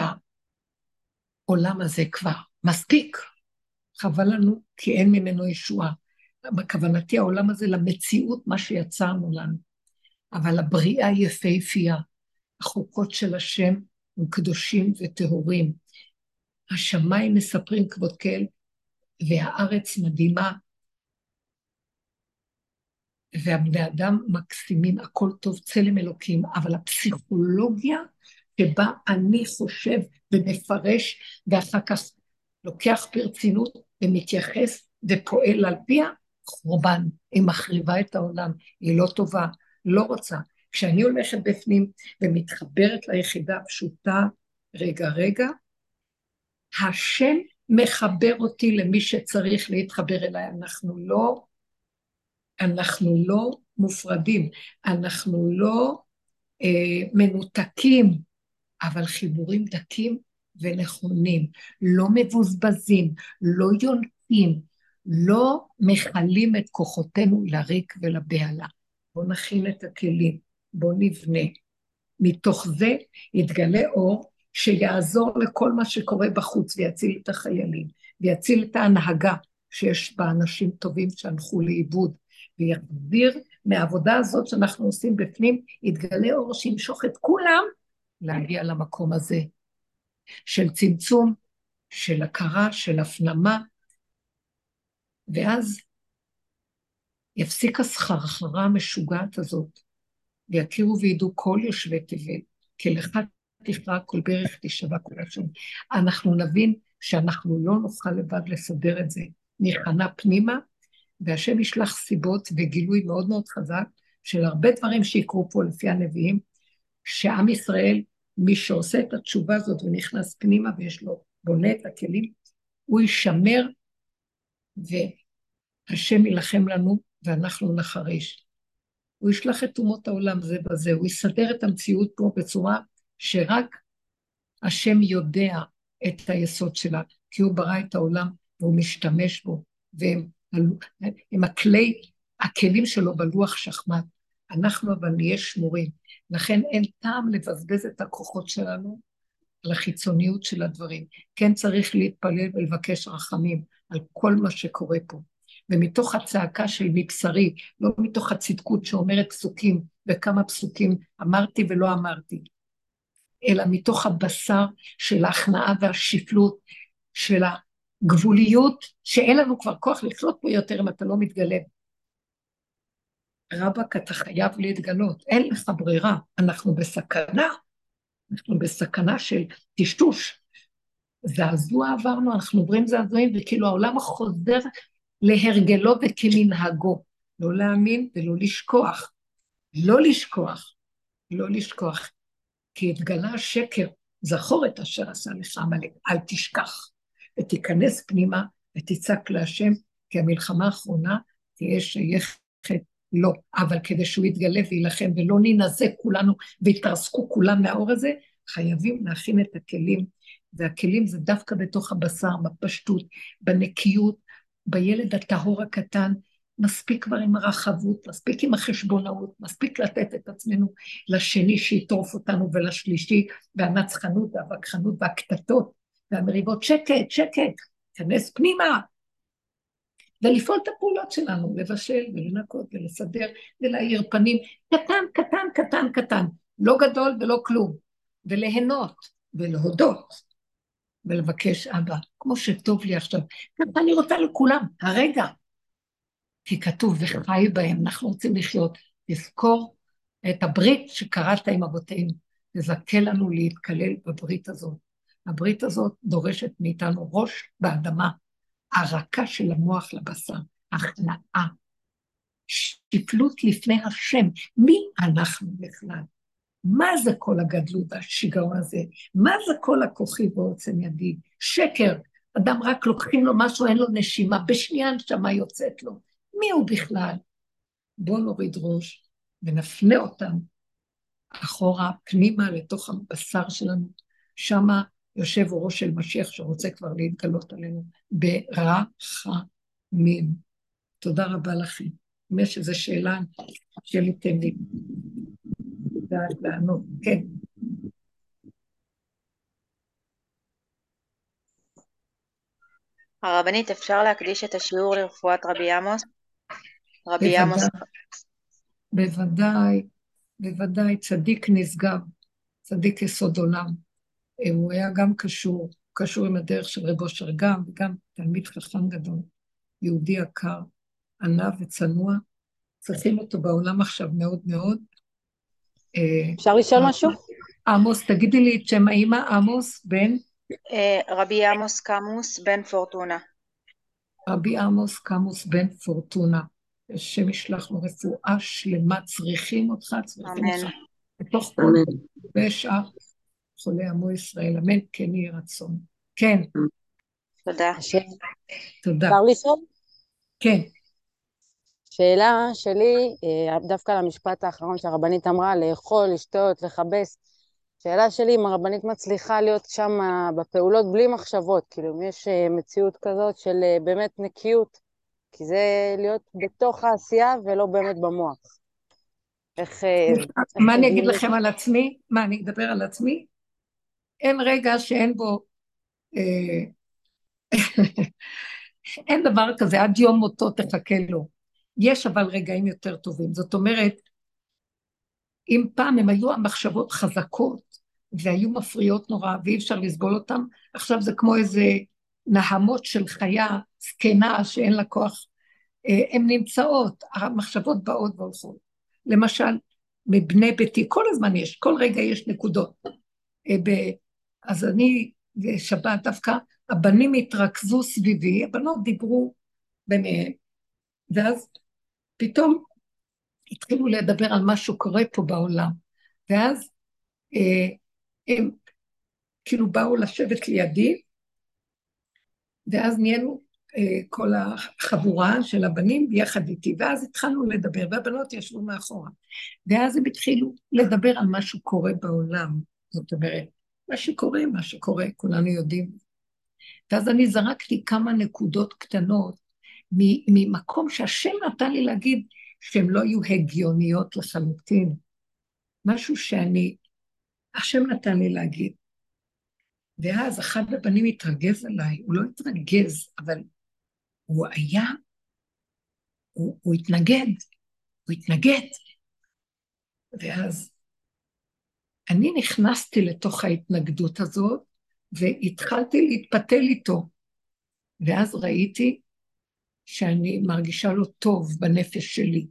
העולם הזה כבר, מספיק, חבל לנו כי אין ממנו ישועה, בכוונתי העולם הזה למציאות מה שיצרנו לנו, אבל הבריאה יפהפייה, החוקות של השם הם קדושים וטהורים, השמיים מספרים כבוד כאל, והארץ מדהימה, והבני אדם מקסימים, הכל טוב, צלם אלוקים, אבל הפסיכולוגיה שבה אני חושב ומפרש, ואחר כך לוקח ברצינות ומתייחס ופועל על פיה, חורבן, היא מחריבה את העולם, היא לא טובה, לא רוצה. כשאני הולכת בפנים ומתחברת ליחידה הפשוטה, רגע רגע, השם מחבר אותי למי שצריך להתחבר אליי, אנחנו לא, אנחנו לא מופרדים, אנחנו לא אה, מנותקים, אבל חיבורים דקים ונכונים, לא מבוזבזים, לא יונקים, לא מחלים את כוחותינו לריק ולבעלה. בוא נכין את הכלים, בוא נבנה, מתוך זה יתגלה אור, שיעזור לכל מה שקורה בחוץ, ויציל את החיילים, ויציל את ההנהגה, שיש בה אנשים טובים שהלכו לאיבוד, ויחדיר מהעבודה הזאת שאנחנו עושים בפנים, יתגלה אור שימשוך את כולם, להגיע למקום הזה, של צמצום, של הכרה, של הפנמה, ואז יפסיק הסחרחרה המשוגעת הזאת, ויכירו וידעו כל יושבי תבל, כלחת, תכרע כל ברך תשווה כל השם. אנחנו נבין שאנחנו לא נוכל לבד לסדר את זה. נכנע פנימה, והשם ישלח סיבות וגילוי מאוד מאוד חזק, של הרבה דברים שיקרו פה לפי הנביאים, שעם ישראל, מי שעושה את התשובה הזאת ונכנס פנימה, ויש לו בונה את הכלים, הוא ישמר, והשם ילחם לנו, ואנחנו נחריש. הוא ישלח את אומות העולם זה בזה, הוא יסדר את המציאות פה בצורה, שרק השם יודע את היסוד שלה, כי הוא ברא את העולם והוא משתמש בו, והם הם הכלי, הכלים שלו בלוח שחמט, אנחנו אבל נהיה שמורים, לכן אין טעם לבזבז את הכוחות שלנו, לחיצוניות של הדברים, כן צריך להתפלל ולבקש רחמים, על כל מה שקורה פה, ומתוך הצעקה של מבשרי, לא מתוך הצדקות שאומרת פסוקים, וכמה פסוקים אמרתי ולא אמרתי, אלא מתוך הבשר של ההכנעה והשפלות, של הגבוליות, שאין לנו כבר כוח לחיות פה יותר אם אתה לא מתגלב. רבק, אתה חייב להתגלות, אין לך ברירה, אנחנו בסכנה, אנחנו בסכנה של תשטוש. זעזוע עברנו, אנחנו עוברים זעזועים, וכאילו העולם חוזר להרגלו וכמנהגו. לא להאמין ולא לשכוח, לא לשכוח, לא לשכוח, כי התגלה השקר, זכור את אשר עשה לך עמלק, אל תשכח, ותיכנס פנימה, ותצעק להשם, כי המלחמה האחרונה תהיה שייכת לו, אבל כדי שהוא יתגלה וילחם, ולא ננזק כולנו, והתרסקו כולם מהאור הזה, חייבים להכין את הכלים, והכלים זה דווקא בתוך הבשר, בפשטות, בנקיות, בילד הטהור הקטן, מספיק כבר עם הרחבות, מספיק עם החשבונאות, מספיק לתת את עצמנו לשני שיטרוף אותנו ולשלישי, והנצחנות והווכחנות והקטטות והמריבות, שקט, שקט, כנס פנימה, ולפעול את הפעולות שלנו, לבשל ולנקות ולסדר ולהאיר פנים, קטן, קטן, קטן, קטן, לא גדול ולא כלום, וליהנות ולהודות, ולבקש אבא, כמו שטוב לי עכשיו, אני רוצה לכולם, הרגע, כי כתוב וחי בהם, אנחנו רוצים לחיות, לזכור את הברית שקראת עם אבותינו, לזכה לנו להתקלל בברית הזאת. הברית הזאת דורשת מאיתנו ראש באדמה, הרקה של המוח לבשר, הכנעה, שפלות לפני השם, מי אנחנו בכלל? מה זה כל הגדלות והשיגעון הזה? מה זה כל הכוחי ועוצם ידי? שקר, אדם רק לוקחים לו משהו, אין לו נשימה, בשנייה הנשמה יוצאת לו. מי הוא בכלל? בוא נוריד ראש ונפנה אותם אחורה, פנימה, לתוך הבשר שלנו. שמה יושב ראש של משיח שרוצה כבר להתגלות עלינו ברחמים. תודה רבה לכם. אם יש איזו שאלה, שאליתם לי. דעת לענות, כן. הרבנית, אפשר להקדיש את השיעור לרפואת רבי עמוס? רבי עמוס. בוודאי, בוודאי, צדיק נשגב, צדיק יסוד עולם. הוא היה גם קשור, קשור עם הדרך של רב אושר גם, וגם תלמיד חכם גדול, יהודי יקר, ענה וצנוע, צריכים אותו בעולם עכשיו מאוד מאוד. אפשר לשאול משהו? עמוס, תגידי לי את שם האמא, עמוס בן? רבי עמוס קמוס בן פורטונה. רבי עמוס קמוס בן פורטונה, השם ישלח לו רפואה שלמה, צריכים אותך, צריכים אותך, בתוך כל בשעה, חולי עמו ישראל, אמן, כן יהי רצון. כן. תודה. תודה. אפשר לשאול? כן. שאלה שלי, דווקא למשפט האחרון שהרבנית אמרה, לאכול, לשתות, לחבש, שאלה שלי, אם הרבנית מצליחה להיות שם בפעולות בלי מחשבות, כאילו אם יש מציאות כזאת של באמת נקיות, כי זה להיות בתוך העשייה ולא באמת במוח. איך... מה אני אגיד לכם על עצמי? מה, אני אדבר על עצמי? אין רגע שאין בו... אין דבר כזה, עד יום מותו תחכה לו. יש אבל רגעים יותר טובים, זאת אומרת, אם פעם הם היו המחשבות חזקות, והיו מפריעות נורא, ואי אפשר לסבול אותם, עכשיו זה כמו איזה נהמות של חיה, סקנה שאין לה כוח, הן נמצאות, המחשבות באות והולכות. למשל, מבני ביתי, כל הזמן יש, כל רגע יש נקודות. אז אני, שבת דווקא, הבנים התרכזו סביבי, הבנות דיברו ביניהם, ואז פתאום, התחילו לדבר על מה שקורה פה בעולם, ואז אה, הם כאילו באו לשבת לידי, ואז נהיינו אה, כל החבורה של הבנים ביחד איתי, ואז התחלנו לדבר, והבנות ישבו מאחורה, ואז הם התחילו לדבר על מה שקורה בעולם, זאת אומרת, מה שקורה, מה שקורה, כולנו יודעים, ואז אני זרקתי כמה נקודות קטנות, ממקום שהשם נתן לי להגיד, שהן לא יהיו הגיוניות לחלוטין. משהו שאני, השם נתן לי להגיד. ואז אחד הבנים התרגז עליי, הוא לא התרגז, אבל הוא היה, הוא, הוא התנגד, הוא התנגד. ואז אני נכנסתי לתוך ההתנגדות הזאת, והתחלתי להתפתל איתו, ואז ראיתי שאני מרגישה לו טוב בנפש שלי.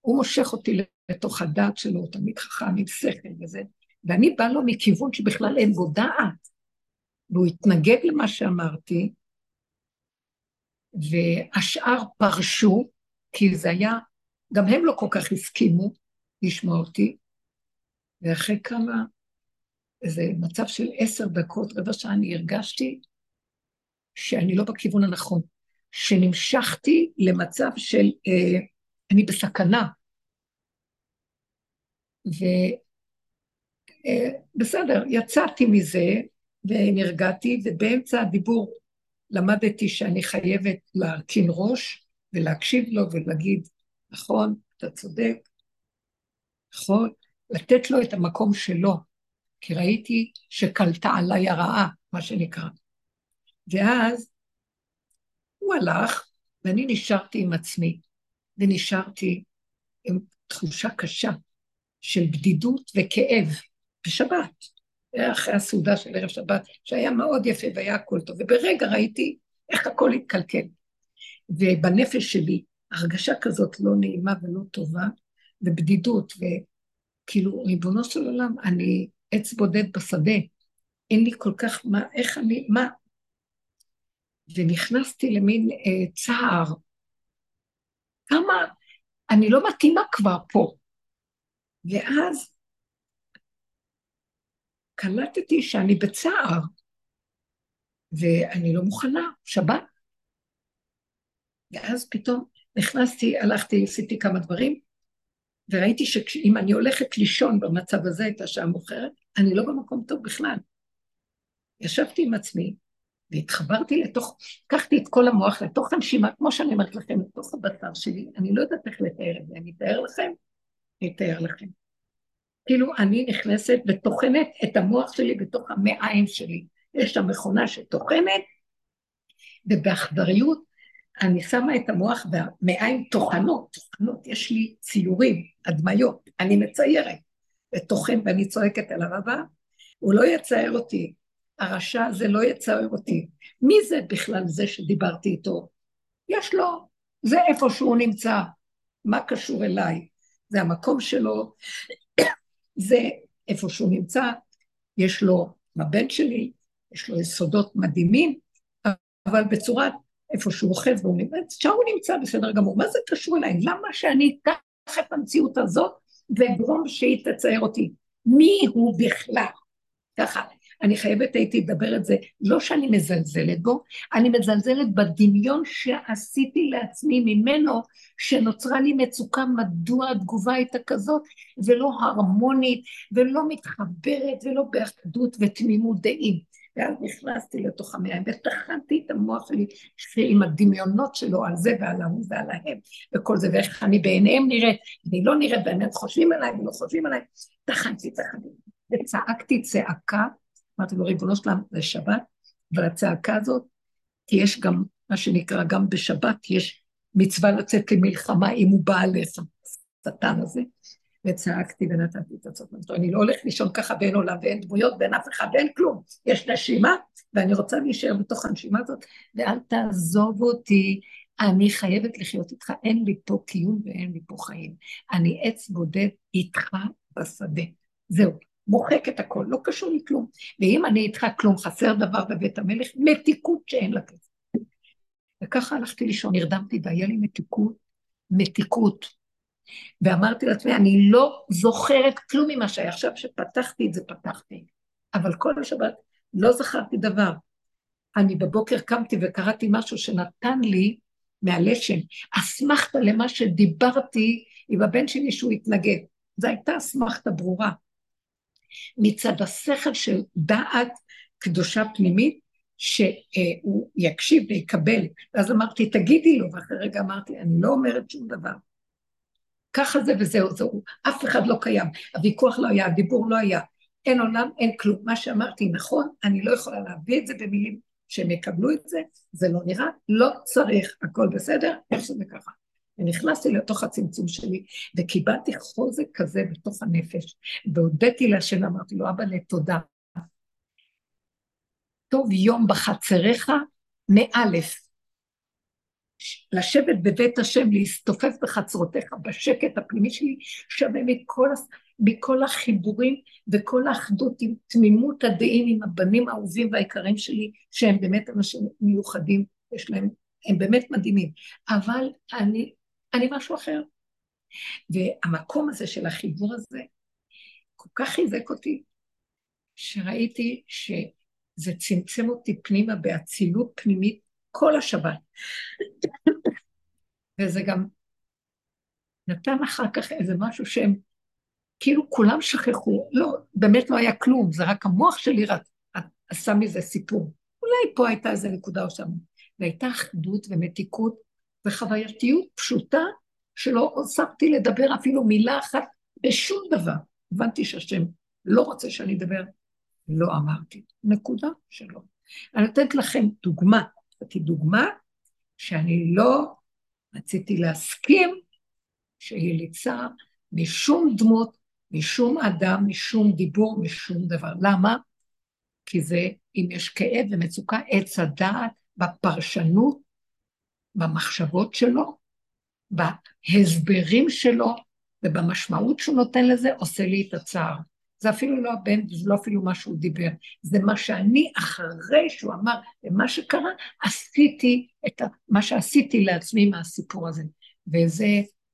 הוא מושך אותי לתוך הדעת שלו, תמיד חכם עם שכל וזה, ואני בא לו מכיוון שבכלל אין בו דעת, והוא התנגד למה שאמרתי, והשאר פרשו, כי זה היה, גם הם לא כל כך הסכימו לשמוע אותי, ואחרי כמה, איזה מצב של עשר דקות, רבע שעה, אני הרגשתי שאני לא בכיוון הנכון, שנמשכתי למצב של, אה, אני בסכנה, ובסדר, אה, יצאתי מזה, ונרגעתי, ובאמצע הדיבור למדתי שאני חייבת להרכין ראש, ולהקשיב לו ולהגיד, נכון, אתה צודק, נכון, לתת לו את המקום שלו, כי ראיתי שקלטה עליי הרעה, מה שנקרא. ואז הוא הלך, ואני נשארתי עם עצמי, ונשארתי עם תחושה קשה של בדידות וכאב, בשבת, אחרי הסעודה של ערב שבת, שהיה מאוד יפה והיה הכל טוב, וברגע ראיתי איך הכל התקלקל. ובנפש שלי, הרגשה כזאת לא נעימה ולא טובה, ובדידות, וכאילו, ריבונו של עולם, אני עץ בודד בשדה, אין לי כל כך מה, איך אני, מה? ונכנסתי למין אה, צער, כמה, אני לא מתאימה כבר פה, ואז קלטתי שאני בצער, ואני לא מוכנה, שבת, ואז פתאום נכנסתי, הלכתי, עשיתי כמה דברים, וראיתי שאם אני הולכת לישון במצב הזה, את השעה מאוחרת, אני לא במקום טוב בכלל. ישבתי עם עצמי, והתחברתי לתוך, קחתי את כל המוח לתוך הנשימה, כמו שאני אמרת לכם, לתוך הבשר שלי, אני לא יודעת איך לתאר את זה, אני אתאר לכם, אני אתאר לכם. כאילו אני נכנסת ותוכנת את המוח שלי בתוך המעיים שלי, יש שם מכונה שתוכנת, ובאחדריות, אני שמה את המוח במעיים תוכנות, תוכנות, יש לי ציורים, הדמיות, אני מציירת, ותוכן ואני צועקת על הרבה, הוא לא יצייר אותי, הרשע הזה לא יצייר אותי, מי זה בכלל זה שדיברתי איתו? יש לו, זה איפה שהוא נמצא, מה קשור אליי? זה המקום שלו, זה איפה שהוא נמצא, יש לו מבן שלי, יש לו יסודות מדהימים, אבל בצורת, איפה שהוא אוכל והוא נמצא, שהוא נמצא בסדר גמור, מה זה קשור אליי? למה שאני אקח את המציאות הזאת, וגרום שהיא תצייר אותי? מי הוא בכלל? ככה, אני חייבת הייתי לדבר את זה, לא שאני מזלזלת בו, אני מזלזלת בדמיון שעשיתי לעצמי ממנו, שנוצרה לי מצוקה, מדוע התגובה הייתה כזאת, ולא הרמונית, ולא מתחברת, ולא באחדות ותמימות דעים. ואז נכנסתי לתוך המעיים, ותחנתי את המוח שלי, עם הדמיונות שלו על זה ועל ההוא ועל ההם, וכל זה, ואיך אני בעיניהם נראית, אני לא נראית, בעיניהם חושבים עליי ולא חושבים עליי, תחנתי, תחנתי, וצעקתי צעקה, אמרתי לו, ריבונו של עולם, זה שבת, אבל הצעקה הזאת, כי יש גם, מה שנקרא, גם בשבת, יש מצווה לצאת למלחמה, אם הוא בא עליך, השטן הזה, וצעקתי ונתתי את הצעות, אני לא הולך לישון ככה בין עולם ואין דמויות, בין אף אחד, ואין כלום, יש נשימה, ואני רוצה להישאר בתוך הנשימה הזאת, ואל תעזוב אותי, אני חייבת לחיות איתך, אין לי פה קיום ואין לי פה חיים, אני עץ בודד איתך בשדה, זהו, מוחק את הכל, לא קשור לי כלום, ואם אני איתך כלום, חסר דבר בבית המלך, מתיקות שאין לה כזה, וככה הלכתי לישון, נרדמתי והיה לי מתיקות, מתיקות, ואמרתי לעצמי, אני לא זוכרת כלום ממה שהיה, עכשיו שפתחתי את זה, פתחתי, אבל כל השבת לא זכרתי דבר, אני בבוקר קמתי וקראתי משהו שנתן לי מהלשן, אסמכת למה שדיברתי עם הבן שלי שהוא התנגד, זו הייתה אסמכת ברורה, מצד השכל של דעת קדושה פנימית, שהוא יקשיב ויקבל, ואז אמרתי, תגידי לו, ואחרי רגע אמרתי, אני לא אומרת שום דבר, ככה זה וזהו, זהו, אף אחד לא קיים, הוויכוח לא היה, הדיבור לא היה, אין עולם, אין כלום, מה שאמרתי נכון, אני לא יכולה להביא את זה במילים שהם יקבלו את זה, זה לא נראה, לא צריך, הכל בסדר, איך שזה ככה, ונכנסתי לתוך הצמצום שלי, וקיבלתי חוזק כזה בתוך הנפש, והודעתי להשם, אמרתי לו, אבא, לתודה. טוב יום בחצריך, מאלף. לשבת בבית השם, להסתופף בחצרותיך, בשקט הפנימי שלי, שווה מכל, מכל החיבורים, וכל האחדות עם תמימות הדעים, עם הבנים האהובים והיקרים שלי, שהם באמת אנשים מיוחדים, יש להם, הם באמת מדהימים, אבל אני, אני משהו אחר, והמקום הזה של החיבור הזה, כל כך חיזק אותי, שראיתי שזה צמצם אותי פנימה, באצילות פנימית, כל השבת, וזה גם נתן אחר כך איזה משהו שהם, כאילו כולם שכחו, לא, באמת לא היה כלום, זה רק המוח שלי רק עשה מזה סיפור, אולי פה הייתה איזה נקודה או שם, והייתה אחדות ומתיקות וחווייתיות פשוטה, שלא הוספתי לדבר אפילו מילה אחת בשום דבר, הבנתי שהשם לא רוצה שאני אדבר, לא אמרתי, נקודה שלא, אני נותנת לכם דוגמה, היא דוגמה שאני לא רציתי להסכים שיהיה לי צער משום דמות, משום אדם, משום דיבור, משום דבר. למה? כי זה, אם יש כאב ומצוקה, עץ הדעת, בפרשנות, במחשבות שלו, בהסברים שלו, ובמשמעות שהוא נותן לזה, עושה לי את הצער. זה אפילו לא הבן, זה לא אפילו מה שהוא דיבר, זה מה שאני אחרי שהוא אמר, ומה שקרה, עשיתי את מה שעשיתי לעצמי מהסיפור הזה, וזה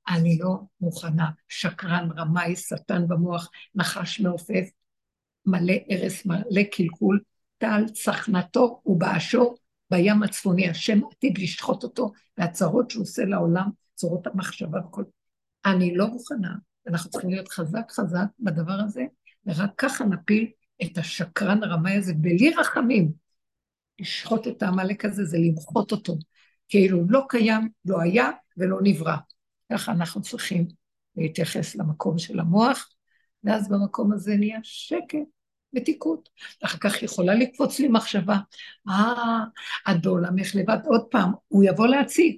אני לא מוכנה, שקרן, רמאי, שטן במוח, נחש מעופף, מלא ערס, מלא קלקול, טל, צחנתו ובאשור, בים הצפוני, השם עתיד לשחוט אותו, והצרות שהוא עושה לעולם, צורות המחשבה וכל, אני לא מוכנה, אנחנו צריכים להיות חזק חזק בדבר הזה, ורק ככה נפיל את השקרן הרמאי הזה, בלי רחמים, לשחוט את העמלק הזה, זה למחות אותו, כאילו לא קיים, לא היה ולא נברא. ככה אנחנו צריכים להתייחס למקום של המוח, ואז במקום הזה נהיה שקט, מתיקות. אחר כך יכולה לקפוץ לי מחשבה, אה, את בעולמך לבד, עוד פעם, הוא יבוא להציג,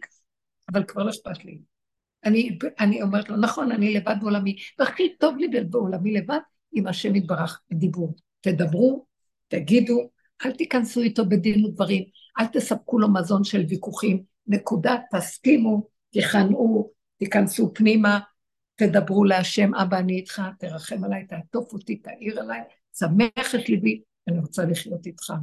אבל כבר לא אשפת לי. אני, אני אומרת לו, נכון, אני לבד בעולמי, והכי טוב לי בעולמי לבד, עם השם יתברך בדיבור, תדברו, תגידו, אל תיכנסו איתו בדין ודברים, אל תספקו לו מזון של ויכוחים, נקודה, תסכימו, תיכנעו, תיכנסו פנימה, תדברו להשם, אבא אני איתך, תרחם עליי, תעטוף אותי, תאיר עליי, שמח את ליבי, אני רוצה לחיות איתך,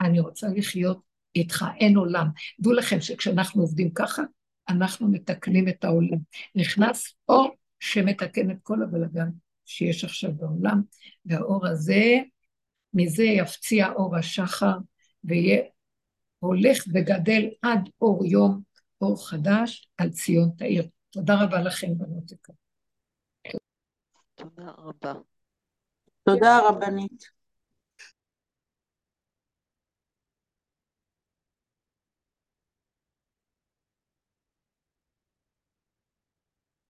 אני רוצה לחיות איתך, אין עולם, דעו לכם שכשאנחנו עובדים ככה, אנחנו מתקנים את העולם, נכנס אור שמתקן את כל הבלגן, שיש עכשיו בעולם, והאור הזה, מזה יפציע אור השחר, ויהיה הולך וגדל עד אור יום, אור חדש, על ציון תאיר. תודה רבה לכם בנות יקרות. תודה רבה. תודה רבנית.